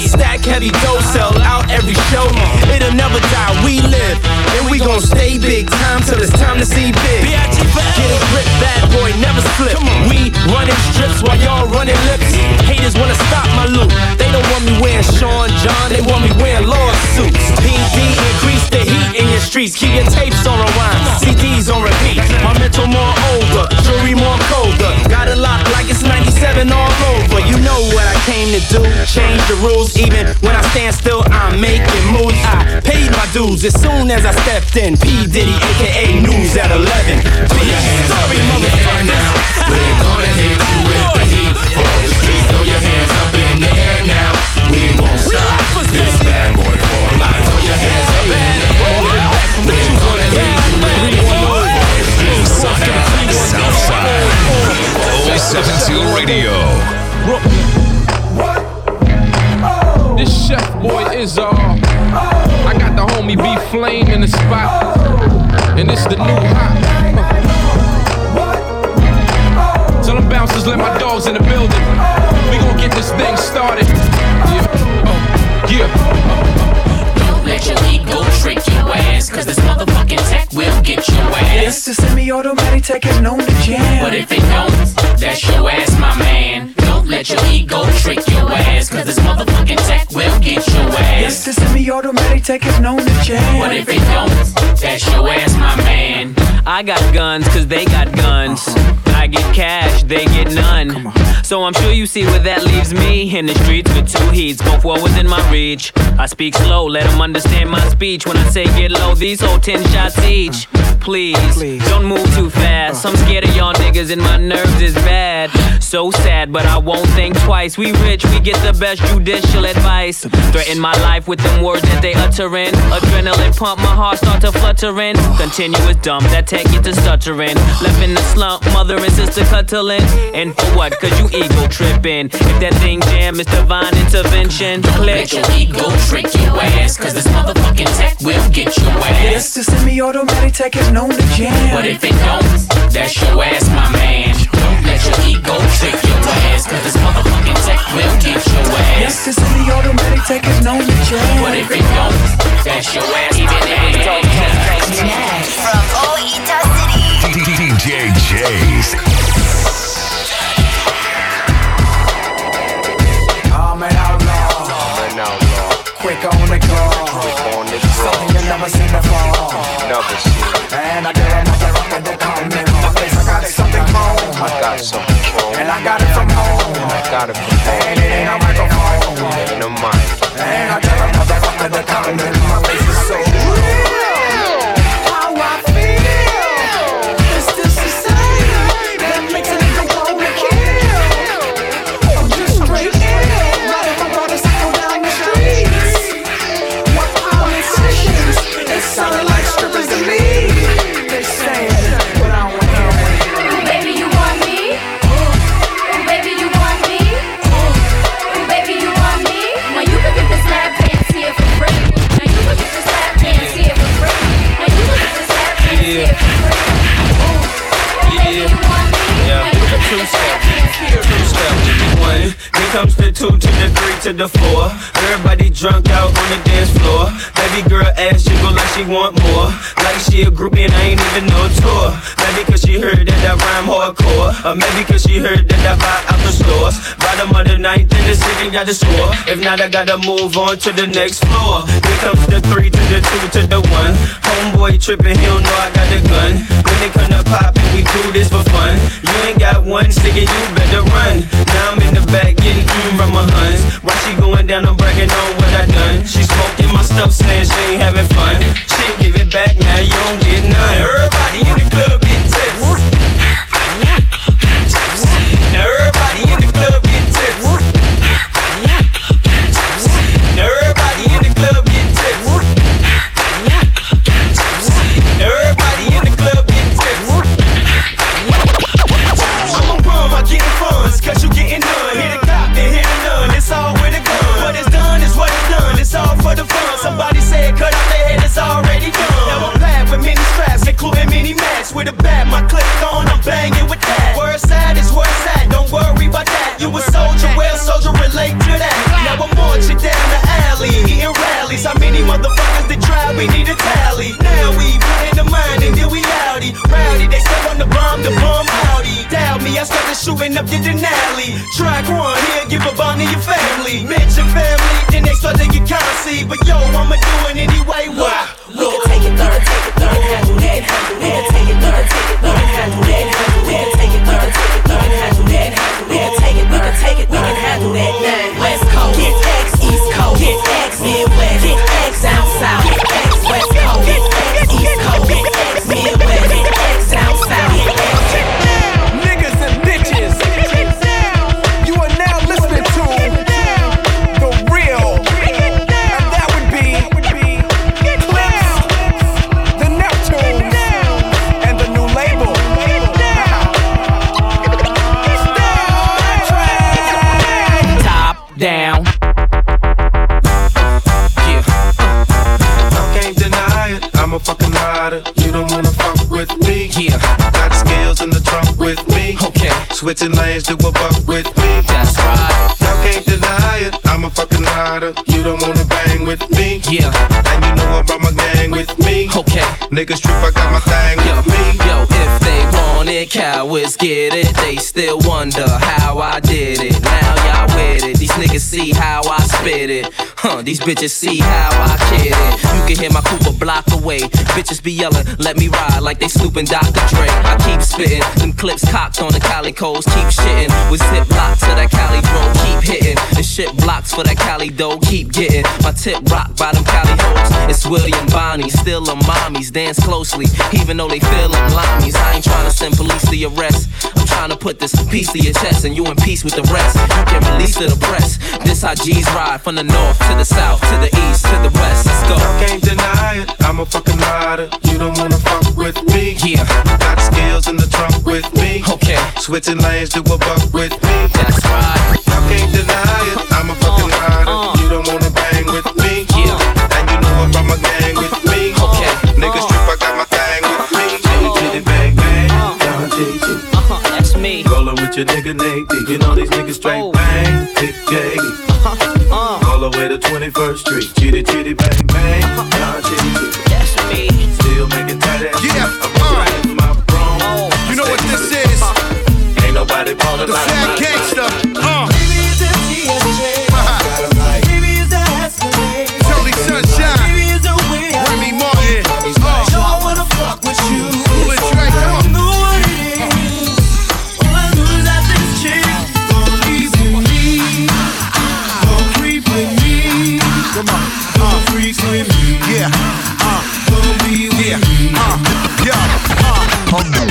I stack heavy dough, sell out every show. It'll never die, we live. And we gon' stay big time till it's time to see big. Get a grip, bad boy, never slip. We running strips while y'all running lips. Haters wanna stop my loot. They don't want me wearing Sean John, they want me wearing lawsuits. P D increase the heat in your streets. Keep your tapes on rewind, C Ds on repeat. My mental more older, jewelry more colder. Got it locked like it's ninety-seven all over. You know what I came to do, change the rules. Even when I stand still, I'm making moves. I paid my dues as soon as I stepped in. P. Diddy, A K A News at eleven. Put your hands up in the air now. We're gonna hit you with the heat for the streets. Throw your hands up in the air now. We won't stop. This bad boy for life. Throw your hands up in the air. We're gonna hit you with the heat. Southside, Southside, oh seven two Radio. What? Oh. This chef boy is all. Oh. I got the homie B Flame in the spot, oh. And it's the new hot. Huh. Oh. Tell them bouncers, let my dogs in the building. Oh. We gon' get this thing started. Yeah, oh, yeah. Oh. Don't let your ego trick your ass, 'cause this motherfucking tech will get your ass. It's a semi-automatic tech is known to jam. But if it don't, that's your ass, my man. Let your ego trick your ass, 'cause this motherfucking tech will get your ass. Yes, this semi-automatic tech is known to jam. What if it don't? That's your ass, my man. I got guns, 'cause they got guns. I get cash, they get none. So I'm sure you see where that leaves me. In the streets with two heats, both were within my reach. I speak slow, let them understand my speech. When I say get low, these whole ten shots each. Please, Please, don't move too fast. I'm scared of y'all niggas and my nerves is bad. So sad, but I won't think twice. We rich, we get the best judicial advice. Threaten my life with them words that they uttering. Adrenaline pump, my heart start to fluttering. Continuous dump, that tech get to stuttering. Left in the slump, mother and sister cuddling. And for what? 'Cause you ego tripping. If that thing jam, it's divine intervention. Don't let your ego trick your ass, 'cause this motherfucking tech will get your ass. Yes, the semi-automatic tech is known to jam. But if it don't, that's your ass, my man. Don't let your ego trick your ass, 'cause this motherfucking tech will get your ass. Yes, this is the automatic tech is known to jam. But if it don't, that's your ass, my man. Next from Oita City, D J Jays. I'm an outlaw. I'm an outlaw. Quick on the call. Quick on the call. Something you never seen before. Never seen. And I dare another rocket that come in my face. I got something cold. I got something cold. And I got it from home. And I got it from home. And it ain't a microphone. It ain't a mic. And I dare another rocket that come in my face. It's so real. How I feel. It's this society that makes a nigga want to kill. I'm just straight ill. Not if I want to cycle down the streets. What politicians? It sounded like strippers to me. Comes to two, to the three, to the four. Everybody drunk out on the dance floor. Baby girl ass jiggle like she want more. Like she a groupie and I ain't even no tour. Maybe 'cause she heard that I rhyme hardcore. Or maybe 'cause she heard that I buy out the stores. Bottom of the ninth in the city got the score. If not, I gotta move on to the next floor. Here comes the three, to the two, to the one. Homeboy trippin', he don't know I got a gun. When they come to poppin', we do this for fun. You ain't got one stick and you better run. Now I'm in the back getting from my huns. Why she going down, I'm bragging on what I done. She smoking my stuff, saying she ain't having fun. She give it back, now you don't get none. Everybody in the club getting tips. Now everybody in the club getting tips. Now everybody in the club getting tips. Now everybody in the club getting tips. I'ma run by getting funds, 'cause you getting none. It's all for the fun. Somebody said cut off their head, it's all right. I started shooting up your Denali. Track one here, give a bomb to your family. Mitch your family, then they start to get concy. But yo, I'ma do it anyway. Why? We can take it third, take it third, handle that, handle that. Take it third, take it third, handle that, handle that. Take it third, take it third, handle that, handle that. Take it, we can take it, we can handle that now. West Coast, get X, East Coast, get X, Midwest, get X, down south, get X, West Coast, get X, East Coast, get X, Midwest, get X, down south, get X. Down. Yeah. I can't deny it. I'm a fucking rider. You don't wanna fuck with me. Yeah. Got skills in the trunk with me. Okay. Switching lanes to a buck with me. That's right. Y'all can't deny it. I'm a fucking rider. You don't wanna bang with me. Yeah. And you know I brought my gang with me. Okay. Niggas trip, I got my thing yo, with me. Yo, if they want it, cowards get it. They still wonder how I did it. Now y'all with it. These niggas see how I spit it. Huh, these bitches see how I kid it. You can hear my coupe a block away. Bitches be yelling, let me ride like they Snoop and Doctor Dre. I keep spitting, them clips cocked on the Cali Coles. Keep shitting, with zip locks to that Cali road. Keep hitting, the shit blocks for that Cali dough. Keep getting, my tip rock by them Cali hoes. It's William Bonnie, still a mommies. Dance closely, even though they feel I'm limeys. I ain't tryna send police to your arrest. I'm tryna put this piece to your chest and you in peace with the rest. You can release to the press. This how G's ride from the north to the south, to the east, to the west. Let's go. I can't deny it. I'm a fucking rider. You don't wanna fuck with me. Yeah. Got skills in the trunk with me. Okay. Switching lanes to a buck with me. That's right. I can't deny it. I'm a fucking uh, rider. Uh, you don't wanna bang with me. Yeah. And you know I'm from my gang with me. Okay. Niggas trip, I got my thing with me. Jitty, jitty, bang, bang. Down, jitty, jitty. Uh-huh, that's me. Rollin' with your nigga, Nate. Diggin' all these niggas straight, oh. Bang, dick, jaggy. Uh-huh, uh. All the way to twenty-first street. Jitty, jitty, bang, bang. Uh-huh. Down, jitty, jitty. That's me. Still making tight ass. Yeah, I'm my throne. Oh. You know what this is? Uh-huh. Ain't nobody ballin' the like sad gangsta. Uh. Baby, it's a T S J. Uh-huh. Baby, it's a Haskaway. Tony Sunshine. Baby, it's a way. Remy Martin. Uh. Y'all wanna fuck with you. Pull it straight up. I know what it is. All I know is that this chick gon' leave with me. Gon' creep with me. Come on. Gon' freak with me. Yeah. Uh. Gon' be with yeah. me. Uh. Yo. Uh. Come on.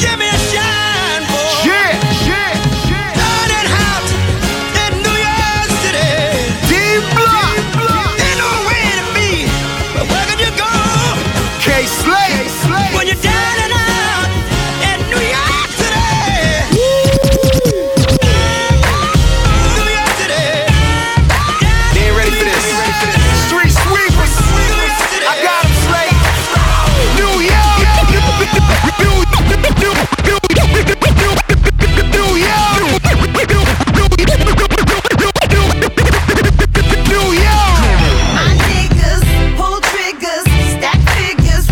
Give me a shine, boy. Yeah. Yeah. Yeah. Down and hot in New York City. D-Block. Slay, slay. When you're down and out in New York today. New York today. They ain't ready for this. Street sweepers. I got them slay. New York. New York. New York. My niggas pull triggers, stack figures.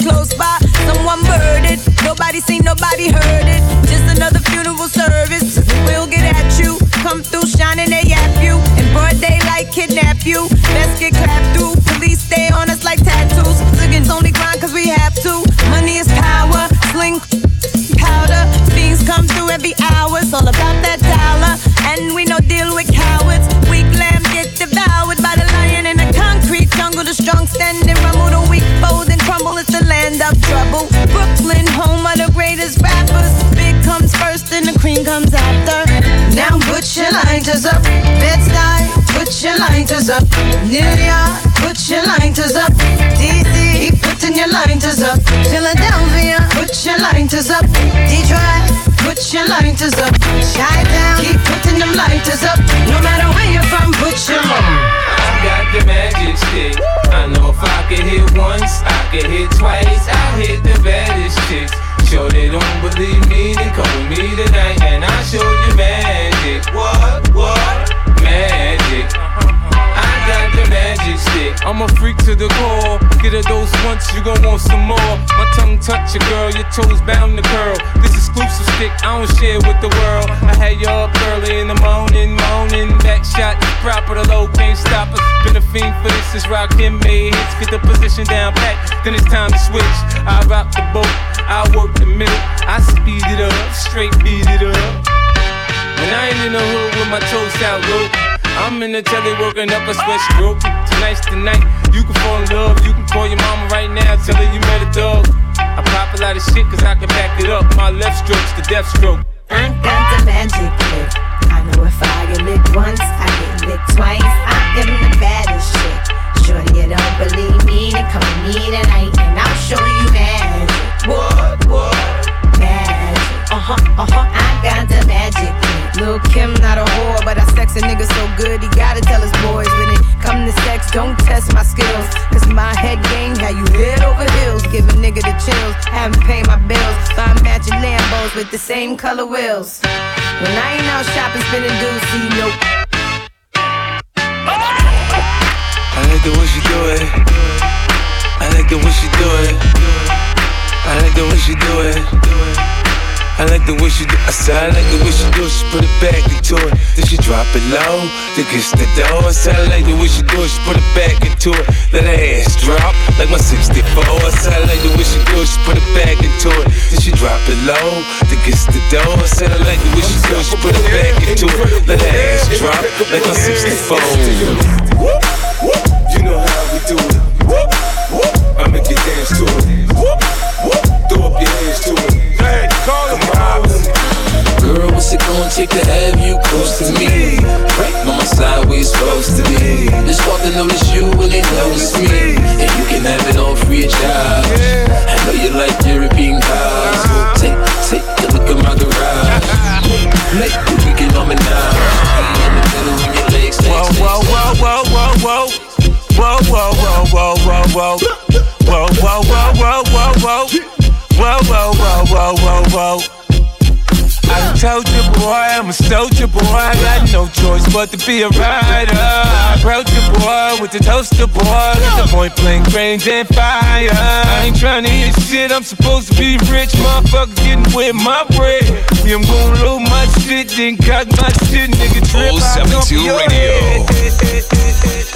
Close by, someone murdered. Nobody seen, nobody heard it. Just another funeral service. We'll get at you. Come through, shining they at you. In broad daylight, kidnap you. Let's get clapped through. Police stay on us like tattoos. Niggas only grind cause we have to. Money is power, sling powder. Fiends come through every hour. It's all about that dollar. And we no deal with cowards. Weak lambs get devoured by the lion in the concrete jungle. The strong standing, rumble the weak fold and crumble. It's the land of trouble. Brooklyn, home of the greatest rappers. Big comes first and the cream comes after. Now put your lighters up. Bed-Stuy, put your lighters up. New York, put your lighters up. D C, putting your lighters up. Philadelphia, put your lighters up. Detroit, put your lighters up. Chi-Town, keep putting them lighters up. No matter where you're from, put your lighters up. I got the magic stick. I know if I could hit once, I could hit twice. I hit the baddest chicks. Sure they don't believe me, then come with me tonight, and I'll show you magic. What, what, magic? I got the magic stick. I'm a freak to the core. Get a dose once, you gon' want some more. My tongue touch a girl, your toes bound to curl. This exclusive stick, I don't share with the world. I had y'all early in the morning, moaning. Back shot is proper, the low can't stop us. Been a fiend for this, this rockin' made hits. Get the position down pat, then it's time to switch. I rock the boat, I work the middle, I speed it up, straight beat it up. And I ain't in the hood with my toes out low. I'm in the telly working up a sweat stroke. Tonight's the night, you can fall in love. You can call your mama right now, tell her you met a dog. I pop a lot of shit cause I can back it up. My left stroke's the death stroke. I got the magic lick. I know if I get licked once, I get licked twice. I am the baddest shit. Shorty, you don't believe me, then come with me tonight, and I'll show you magic. What, what? Magic. Uh-huh, uh-huh, I got the magic. Lil' Kim not a whore, but I sex a nigga so good, he gotta tell his boys. When it come to sex, don't test my skills, cause my head game had you head over heels. Give a nigga the chills, haven't paid my bills. Buy matching Lambos with the same color wheels. When I ain't out shopping, spinning dudes, see no. I like the way she do it. I like the way she do it. I like the way she do it. I like the way she do it. I said I like the way she do it. She put it back into it. Then she drop it low to kiss the door. I said I like the way she do it. She put it back into it. Let her ass drop like my sixty-four. I said I like the way she do it. She put it back into it. Then she drop it low to kiss the door. I said I like the way she do it. She put it back into it. Let her ass drop like my sixty-four. You know how we do it. Whoop, whoop. I make you dance to it. Whoop, whoop. Throw up your hands to it. Hey, call them hoes. Girl, what's it gonna take to have you close to me? Right on my side, where you're supposed to be. It's hard to notice you when they notice me. And you can have it all free of charge. I know you like European cars. So take, take a look at my garage. Make the weekend on me now. Whoa, whoa, whoa, whoa, whoa, whoa. Whoa, whoa, whoa, whoa, whoa, whoa. Whoa, whoa, whoa, whoa, whoa, whoa. Whoa, whoa, whoa, whoa, whoa, whoa. I told you, boy, I'm a soldier, boy. I got no choice but to be a rider. I approach you, boy, with the toaster, boy. Got the point blank range and fire. I ain't tryna hear shit, I'm supposed to be rich. Motherfuckers getting with my bread. Yeah, I'm gon' load my shit, then cock my shit, nigga. Trip, I don't be your head.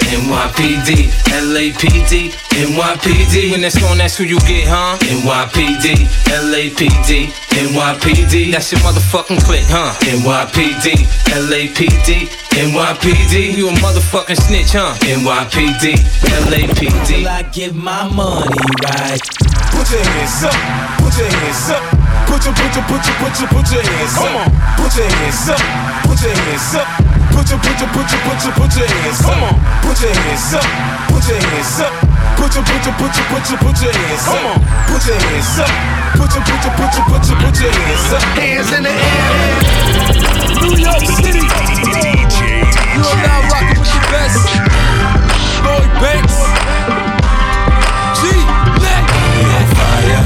N Y P D, L A P D, N Y P D. When that's on, that's who you get, huh? N Y P D, L A P D, N Y P D. That's your motherfucking clique, huh? N Y P D, L A P D, N Y P D. You a motherfucking snitch, huh? N Y P D, L A P D. Till I get my money right. Put your hands up, put your hands up. Put your, put your, put your, put your, put your hands up. Come on. Put your hands up, put your hands up. Put your, put your, put your, put your, put your hands up. Come on. Put your hands up, put your hands up. Put your, put your, put your, put your, put your hands up. Come on. Put your hands up. Put your, put your, put your, put your, put your hands up. Hands in the air. New York City. You are now rocking with the best. Lloyd Banks. G-Lex. We on fire.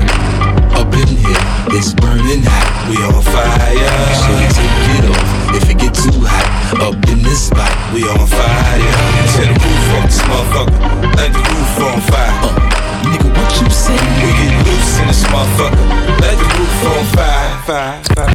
Up in here, it's burning hot. We on fire. So take it off if it get too hot. Up in this spot, we on fire. Set the roof on this motherfucker. Let the roof on fire. Uh, nigga, what you say? We get loose in this motherfucker. Let the roof on fire. Fire, fire.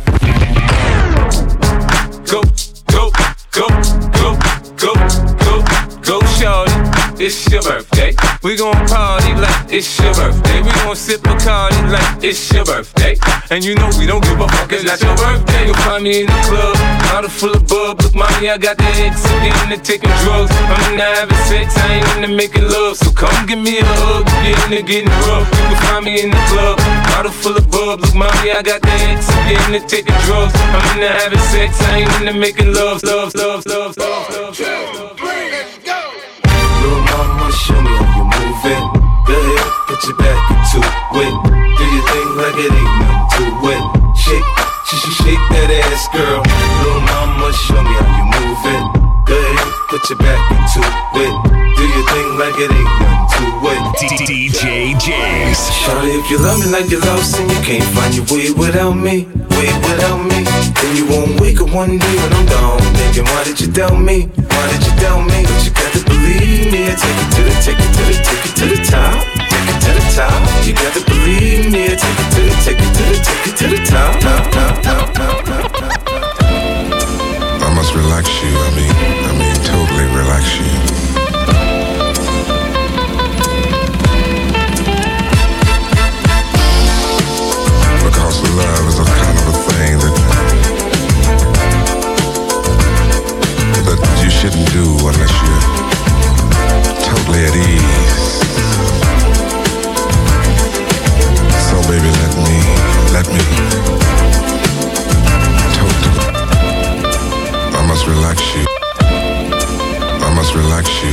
Go, go, go, go, go, go, go, shawty. It's your birthday. We gon' party like it's your birthday. We gon' sip a party like it's your birthday. And you know we don't give a fuck, it's not your birthday. You'll find me in the club, bottle full of bub. Look, mommy, I got the ex, I'm getting to taking drugs. I'm into having sex, I ain't into making love. So come give me a hug, you get into getting rough. You can find me in the club, bottle full of bub. Look, mommy, I got the ex, I'm getting to taking drugs. I'm into having sex, I ain't into making love. Love, love, love, love, love, love, love. Show me how you move it. Go ahead, put your back into it. Do your thing like it ain't nothing to it. Shake, shake, shake that ass, girl. Little mama, show me how you move it. Go ahead, put your back into it. Do your thing. like it ain't nothing to it. D J Jays. Shawty, if you love me like you're lost and you can't find your way without me, way without me, then you won't wake up one day when I'm gone, thinking, why did you tell me? Why did you tell me? But you got to believe me. Take it to the, take it to the, take it to the top, take it to the top. You got to believe me. Take it to the, take it to the, take it to the top. Nah, nah, nah, nah, nah, nah. I must relax you. I mean, I mean, totally relax you. Love is a kind of a thing that that you shouldn't do unless you're totally at ease. So baby, let me, let me totally. I must relax you. I must relax you.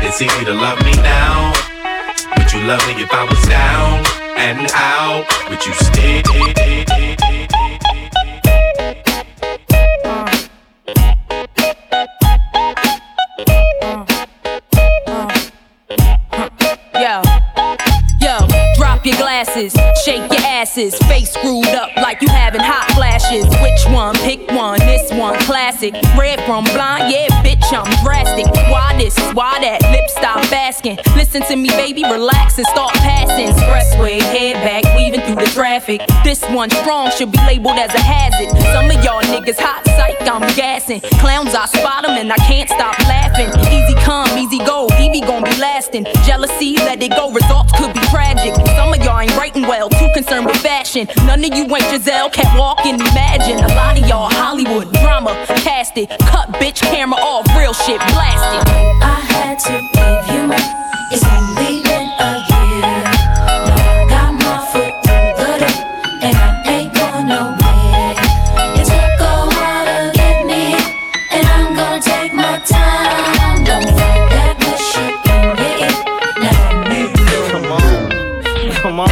it's easy to love me now. Would you love me if I was down and out? Would you still? Yo, yo, drop your glasses, shake your asses, face screwed up like you having hot flashes. Which one? Pick one. This one classic. Red from blind, yeah, bitch, I'm drastic. Why this? Why that? Lip stop asking. Listen to me, baby, relax and start passing. Expressway, head back, weaving through the traffic. This one strong should be labeled as a hazard. Some of y'all niggas hot psych, I'm gassing. Clowns, I spot them and I can't stop laughing. Easy come, easy go, Evie gon' be lasting. Jealousy, let it go, results could be tragic. Some of y'all ain't writing well, too concerned with fashion. None of you ain't Giselle, can't walk and imagine. A lot of y'all Hollywood drama, cast it, cut bitch camera off, real shit blasted. I had to give you my, it's only been a year. Now I got my foot in the door, and I ain't going nowhere. It took a while to get me, and I'm gonna take my time. Don't let that good shit in your ear. Now I need you. Come on, come on.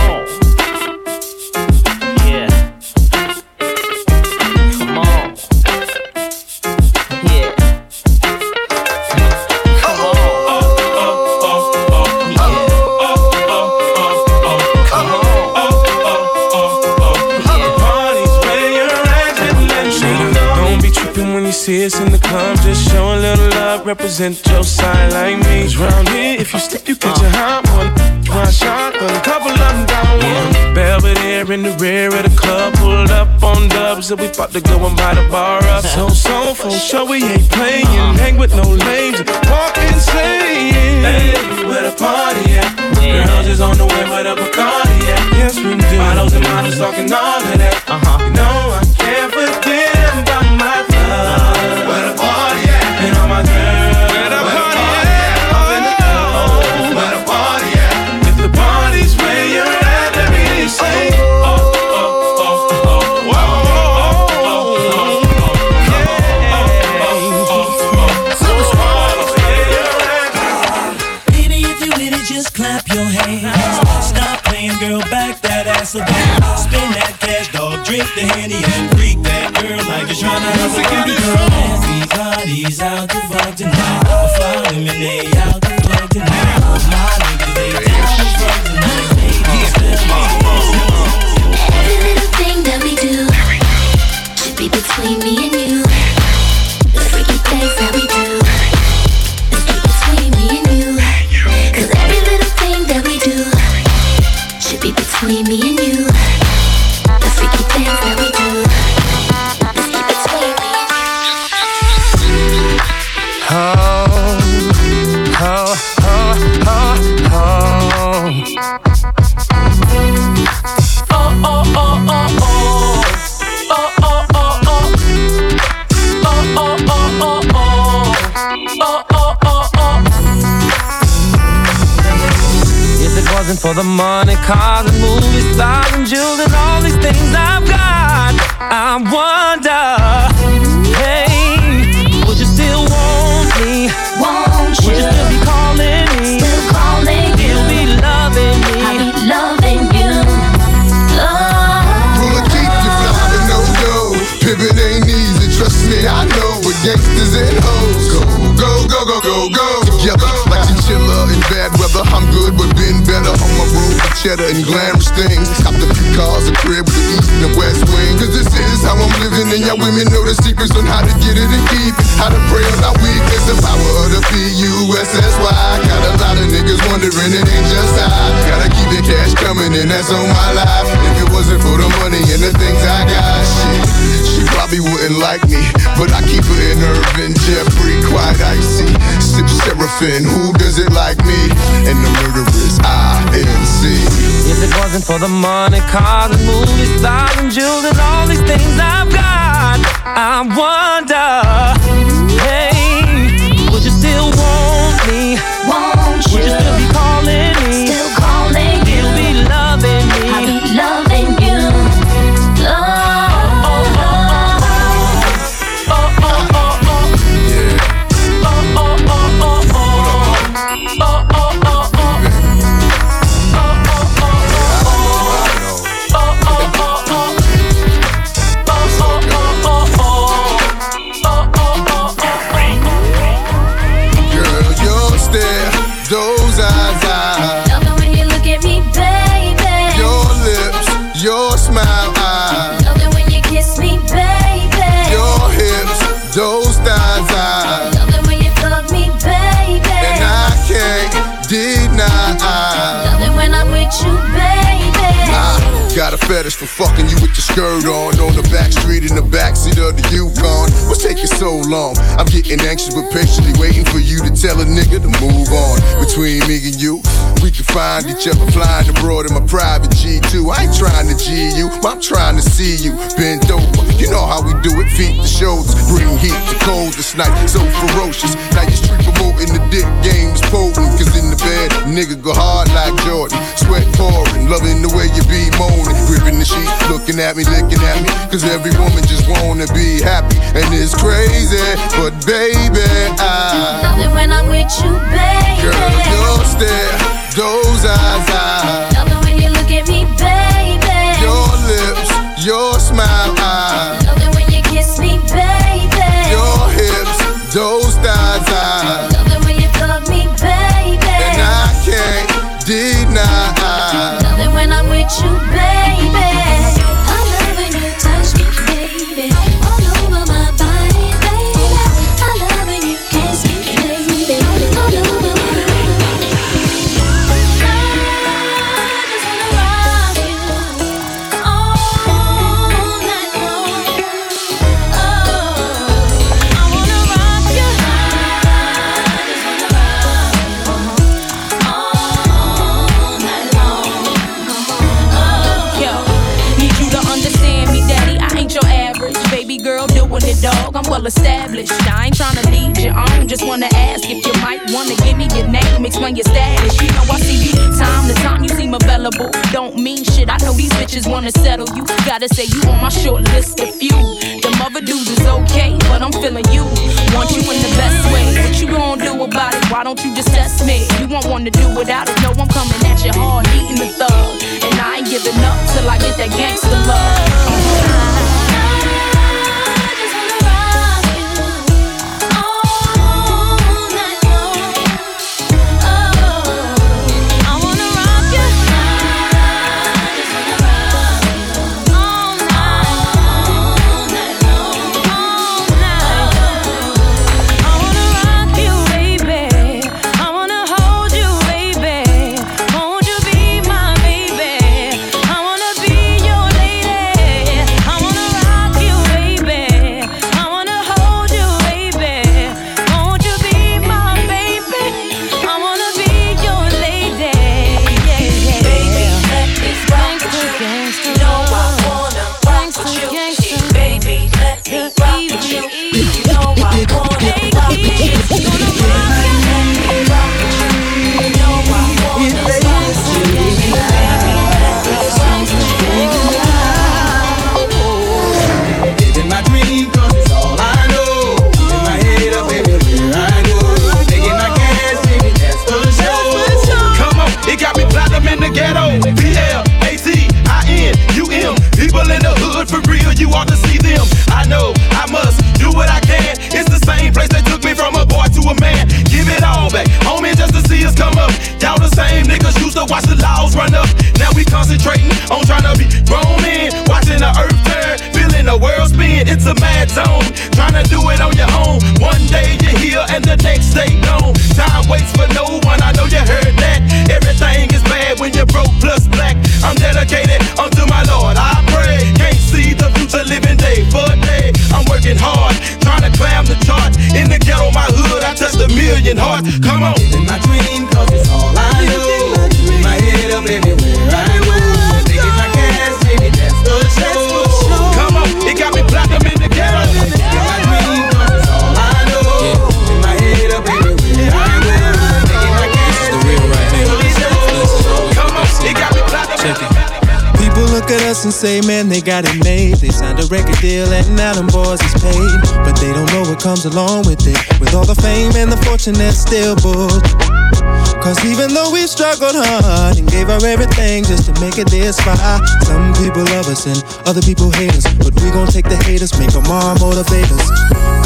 See us in the club, just show a little love, represent your side like me. Cause round here, if you stick, you catch a hot one. One shot, got a couple of them down one. Yeah. Belvedere in the rear of the club, pulled up on dubs, and we bout to go and buy the bar up. So, so, for sure, we ain't playing, hang with no lames, walk insane. Hey, where the party at? Yeah. Girls is on the way with a Bacardi at. Yes, we do. Models and models talking all of that. Uh-huh. You know I can't forget about my love. Where the party at? And all my girls. Where the party at? All in the club. Where the party at? If the party's where you're at, let me say, oh, oh, oh, oh, oh, oh, oh, oh, so it's party's where you're at. Baby, if you with it, just clap your hands. Stop playing, girl, back that ass up. Spin that cash, dog, drink the Henny and freak that girl like you're trying to have a party, girl. Everybody's out the vibe tonight. The fly women, they out the club tonight. My niggas, they down the club tonight. They yeah. Every little thing that we do should be between me and you. The freaky things that we do should be between me and you. Cause every little thing that we do should be between me and you. The freaky things that we do. Let's keep it sweet. Causing for the money, causing movie stars and jewels and all these things I've got. I wonder, hey, would you still want me? Won't you? Would you still be calling me? Still calling you. You'll be loving me. I'll be loving you. Love. Gonna keep you flying, no, no. Pimpin' ain't easy, trust me, I know. With gangsters and hoes, go, go, go, go, go, go. Together. Chiller in bad weather, I'm good, but been better. On my road with cheddar and glamorous things. Copped a few cars, a crib with the east and the west wing. Cause this is how I'm living, and y'all women know the secrets on how to get it and keep it. How to pray on our weakness, the power of the P U S S Y. Got a lot of niggas wondering, it ain't just I. Gotta keep the cash coming, and that's on my life. If it wasn't for the money and the things I got, shit, she probably wouldn't like me. But I keep her in Irvin, Jeffrey, quite icy. Sip Seraphim, who does it like me, and the murderers I am see. If it wasn't for the money, cars and movies, stars and jewels and all these things I've got, I wonder, hey, would you still want me? Won't you? Would you still be calling me? Still calling you. You'll be loving me. I'll be loving you. Love. Oh, oh, oh, oh, oh, oh, oh, oh. Yeah. Oh, oh, oh, oh. Oh, oh, oh, oh. Fetish for fucking you with your skirt on. On the back street in the backseat of the Yukon. What's taking so long? I'm getting anxious but patiently waiting for you to tell a nigga to move on. Between me and you, we can find each other flying abroad in my private G two. I ain't trying to G you, but I'm trying to see you. Bend over, you know how we do it. Feet to shoulders, bring heat to cold this night. So ferocious, now you street promoting the dick game is potent. Cause in the bed, nigga go hard like Jordan. Sweat pouring, loving the way you be moaning. Ripping the sheet, looking at me, licking at me. Cause every woman just wanna be happy. And it's crazy, but baby, I love it when I'm with you, baby. Girl, your stare, those eyes, I love it when you look at me, baby. Your lips, your smile, I love it when you kiss me, baby. Your hips, those thighs, I love it when you love me, baby. And I can't deny, I love it when I'm with you, baby. Dog, I'm well established. I ain't tryna lead you on. Just wanna ask if you might wanna give me your name, explain your status. You know I see you time to time. You seem available. Don't mean shit. I know these bitches wanna settle you. Gotta say you on my short list of few. Them other dudes is okay, but I'm feeling you. Want you in the best way. What you gonna do about it? Why don't you just test me? You won't wanna do without it. No, I'm coming at you hard, eating the thug, and I ain't giving up till I get that gangster love. we concentrating on trying to be grown in. Watching the earth turn, feeling the world spin. It's a mad zone, trying to do it on your own. One day you're here and the next day gone. Time waits for no one, I know you heard that. Everything is bad when you're broke plus black. I'm dedicated unto my Lord, I pray. Can't see the future living day for day. I'm working hard, trying to climb the chart. In the ghetto, my hood, I touched a million hearts. Come on. Living my dream, cause it's all I do. My head up everywhere I move. Thinking my cash, baby, that's the show. Come on, it got me black, I'm in the ghetto. Living my dream, cause it's all I know. Living my head up everywhere I move. Thinking my cash, the real right now. Come on, it got me black, I'm in the ghetto. People look at us and say, man, they got it made. They signed a record deal and now them boys is paid. But they don't know what comes along with it. With all the fame and the fortune that's still bull. Cause even though we struggled hard and gave our everything just to make it this far, some people love us and other people hate us. But we gon' take the haters, make them all motivate us.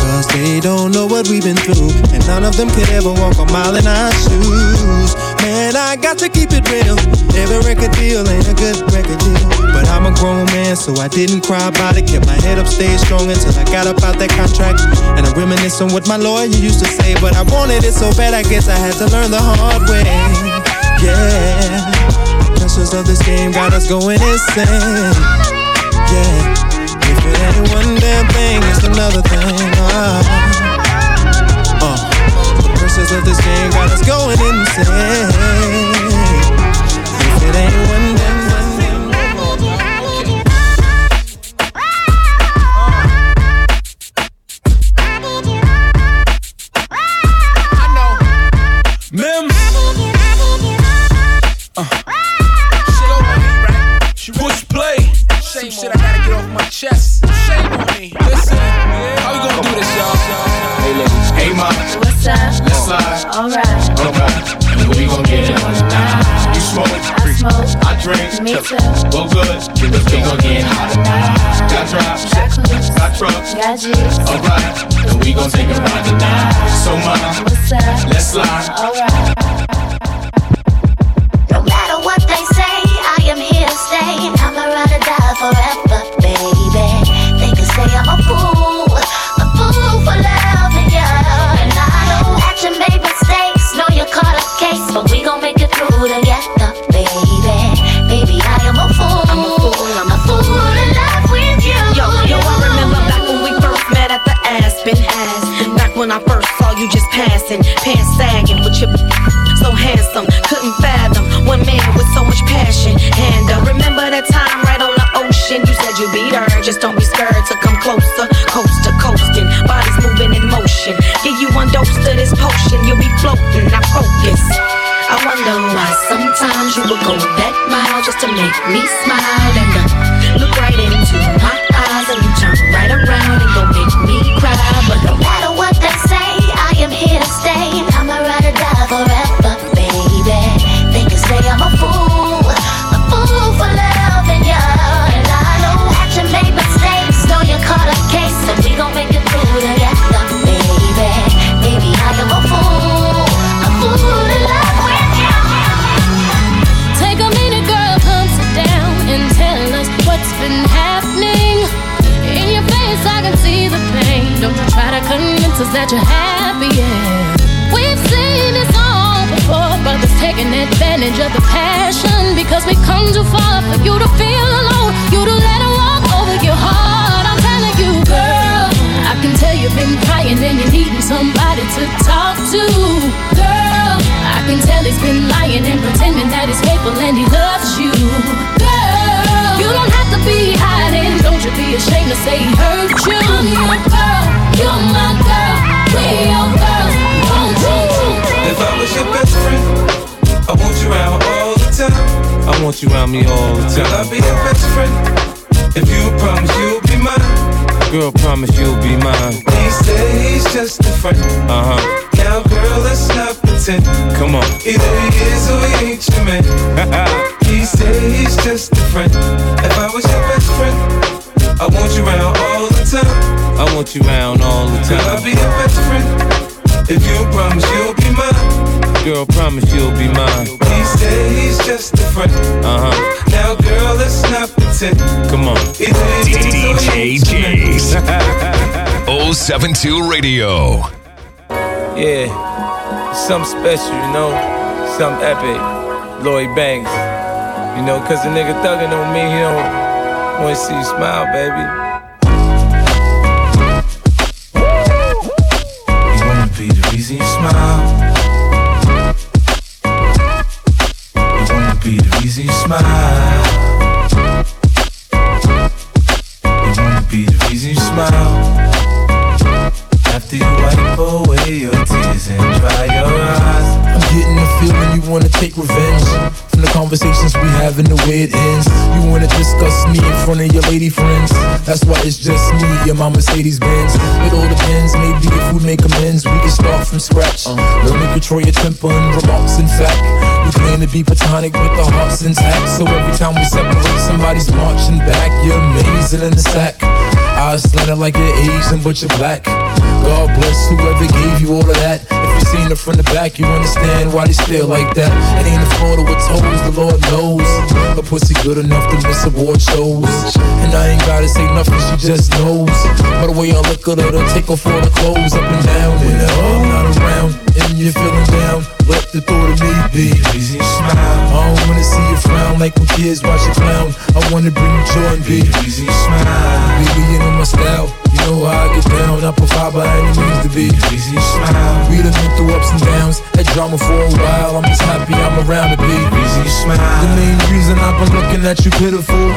Cause they don't know what we've been through. And none of them could ever walk a mile in our shoes. Man, I got to keep it real. Every record deal ain't a good record deal. But I'm a grown man, so I didn't cry about it. Kept my head up, stayed strong until I got up out that contract. And I reminisce on what my lawyer used to say. But I wanted it so bad, I guess I had to learn the hard way. Yeah. Pressures of this game got us going insane. Yeah. If it ain't one damn thing, it's another thing. Oh. Uh. Pressures of this game got us going insane. If it ain't one day. Drinks, go good, we gon' get hot tonight. Got drops, got trucks, got juice. Alright, and we gon' take a ride tonight. So mama, let's slide. Alright. No matter what they say, I am here to stay. I'ma ride or die forever, baby. They can say I'm a fool, a fool for loving you. And I know that you made mistakes, know you're caught a case, but we gon' make it through together. When I first saw you just passing, pants sagging with your so handsome, couldn't fathom one man with so much passion. And I remember that time right on the ocean. You said you'd be there, just don't be scared to come closer. Coast to coasting, bodies moving in motion. Give you one dose to this potion, you'll be floating. I focus. I wonder why sometimes you will go that mile just to make me smile and uh, look right into my eyes and you turn right around and go make me cry, but no matter. I'm here to stay, I'ma ride or die forever, baby. They can say I'm a fool, a fool for loving you. And I know that you made mistakes, know you caught a case, so we gon' make it through together, baby. Baby, I am a fool, a fool in love with you. Take a minute, girl, come sit down and tell us what's been happening. In your face, I can see the pain. Don't you try to convince us that you're happy. Yeah. We've seen this all before, brothers taking advantage of the passion, because we come too far for you to feel alone, you to let her walk over your heart. I'm telling you, girl, I can tell you've been crying and you're needing somebody to talk to. Girl, I can tell he's been lying and pretending that he's faithful and he loves you. Girl, you don't have to be hiding, don't you be ashamed to say he hurt you. I'm your girl, you're my girl. If I was your best friend, I want you around all the time. I want you around me all the time. I'll be your best friend. If you promise you'll be mine, girl, promise you'll be mine. He said he's just a friend. Uh huh. Now, girl, let's not pretend. Come on. Either he is or he ain't your man. He said he's just a friend. If I was your best friend, I want you around all the time. I want you around all the time. Girl, I'll be your best friend. If you promise you'll be mine, girl, promise you'll be mine. He said he's just a friend. Uh huh. now, girl, let's not pretend. Come on. D J Jays. oh seven two Radio. Yeah, something special, you know, something epic. Lloyd Banks. You know, cause the nigga thuggin' on me, he don't wanna see you smile, baby. You smile. You wanna be the reason you smile. You wanna be the reason you smile. After you wipe away your tears and dry your eyes. I'm getting the feeling you wanna take revenge from the conversations we have and the way it ends. You wanna discuss me in front of your lady friends. That's why it's just me and my Mercedes-Benz. It all depends, maybe if we make amends, we can start from scratch. uh, Learn to control your temper and remarks, in fact. We claim to be platonic with our hearts intact. So every time we separate, somebody's marching back. You're amazing in the sack. I slander like you're Asian, but you're black. God bless whoever gave you all of that. If you seen it from the back, you understand why they stare like that. It ain't a photo with toes, the Lord knows. A pussy good enough to miss award shows. And I ain't gotta say nothing, she just knows. By the way I look at her, they'll take off all the clothes. Up and down, and all not around, and you're feeling down. Let the thought of me be easy smile. I don't wanna see you frown like when kids watch you clown. I wanna bring you joy and be easy smile. Baby, you know my style. You know how I get down, I provide by any means to be easy smile. We done been through ups and downs, had drama for a while. I'm just happy I'm around to be easy smile. The main reason I've been looking at you pitiful,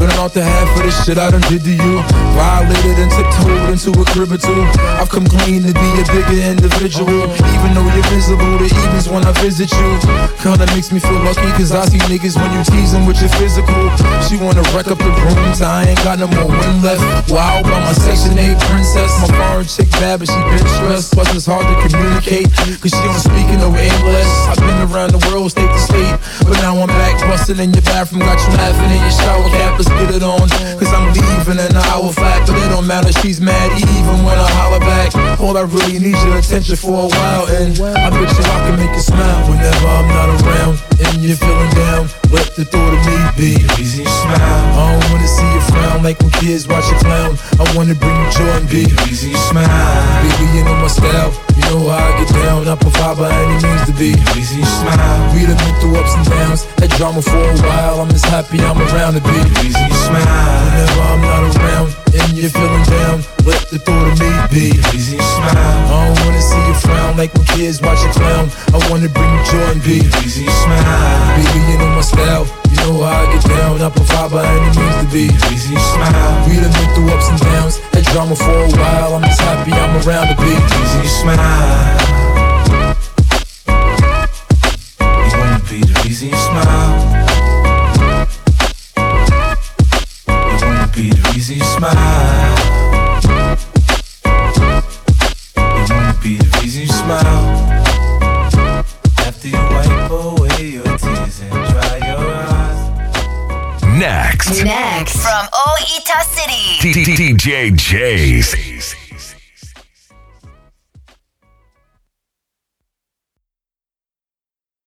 burning off the half of the shit I done did to you. Violated and tiptoed into a crib or two. I've come clean to be a bigger individual. Even though you're visible, the evenings when I visit you kinda makes me feel lucky, cause I see niggas when you tease them with your physical. She wanna wreck up the rooms, I ain't got no more wind left. Wild by my section eight princess. My foreign chick bad, but she been stressed. Plus it's hard to communicate, cause she don't speak in no English. I've been around the world, state to state, but now I'm back, bustin' in your bathroom. Got you laughing in your shower cap. Get it on, cause I'm leaving in an hour flat. But it don't matter, she's mad even when I holler back. All I really need your attention for a while, and I bet you I can make you smile whenever I'm not around, and you're feeling down. Let the thought of me be easy smile. I don't wanna see you frown like when kids watch you clown. I wanna bring you joy and be easy smile. Baby, you know my style. You know how I get down, I provide by any means to be easy smile. We done been through ups and downs, had drama for a while. I'm just happy I'm around to be easy smile. Whenever I'm not around and you're feeling down, let the thought of me be easy smile. I don't wanna see you frown like when kids watch you clown. I wanna bring you joy and be easy smile. Baby, you know my style. You know how I get down, I provide by any means to be easy smile. We done been through ups and downs, had drama for a while. I'm just happy I'm around to be easy smile. You wanna be the easy smile. Be the reason you smile. You wanna be the reason you smile. After you wipe away your tears and dry your eyes. Next. Next. From Oita City. D J Jays.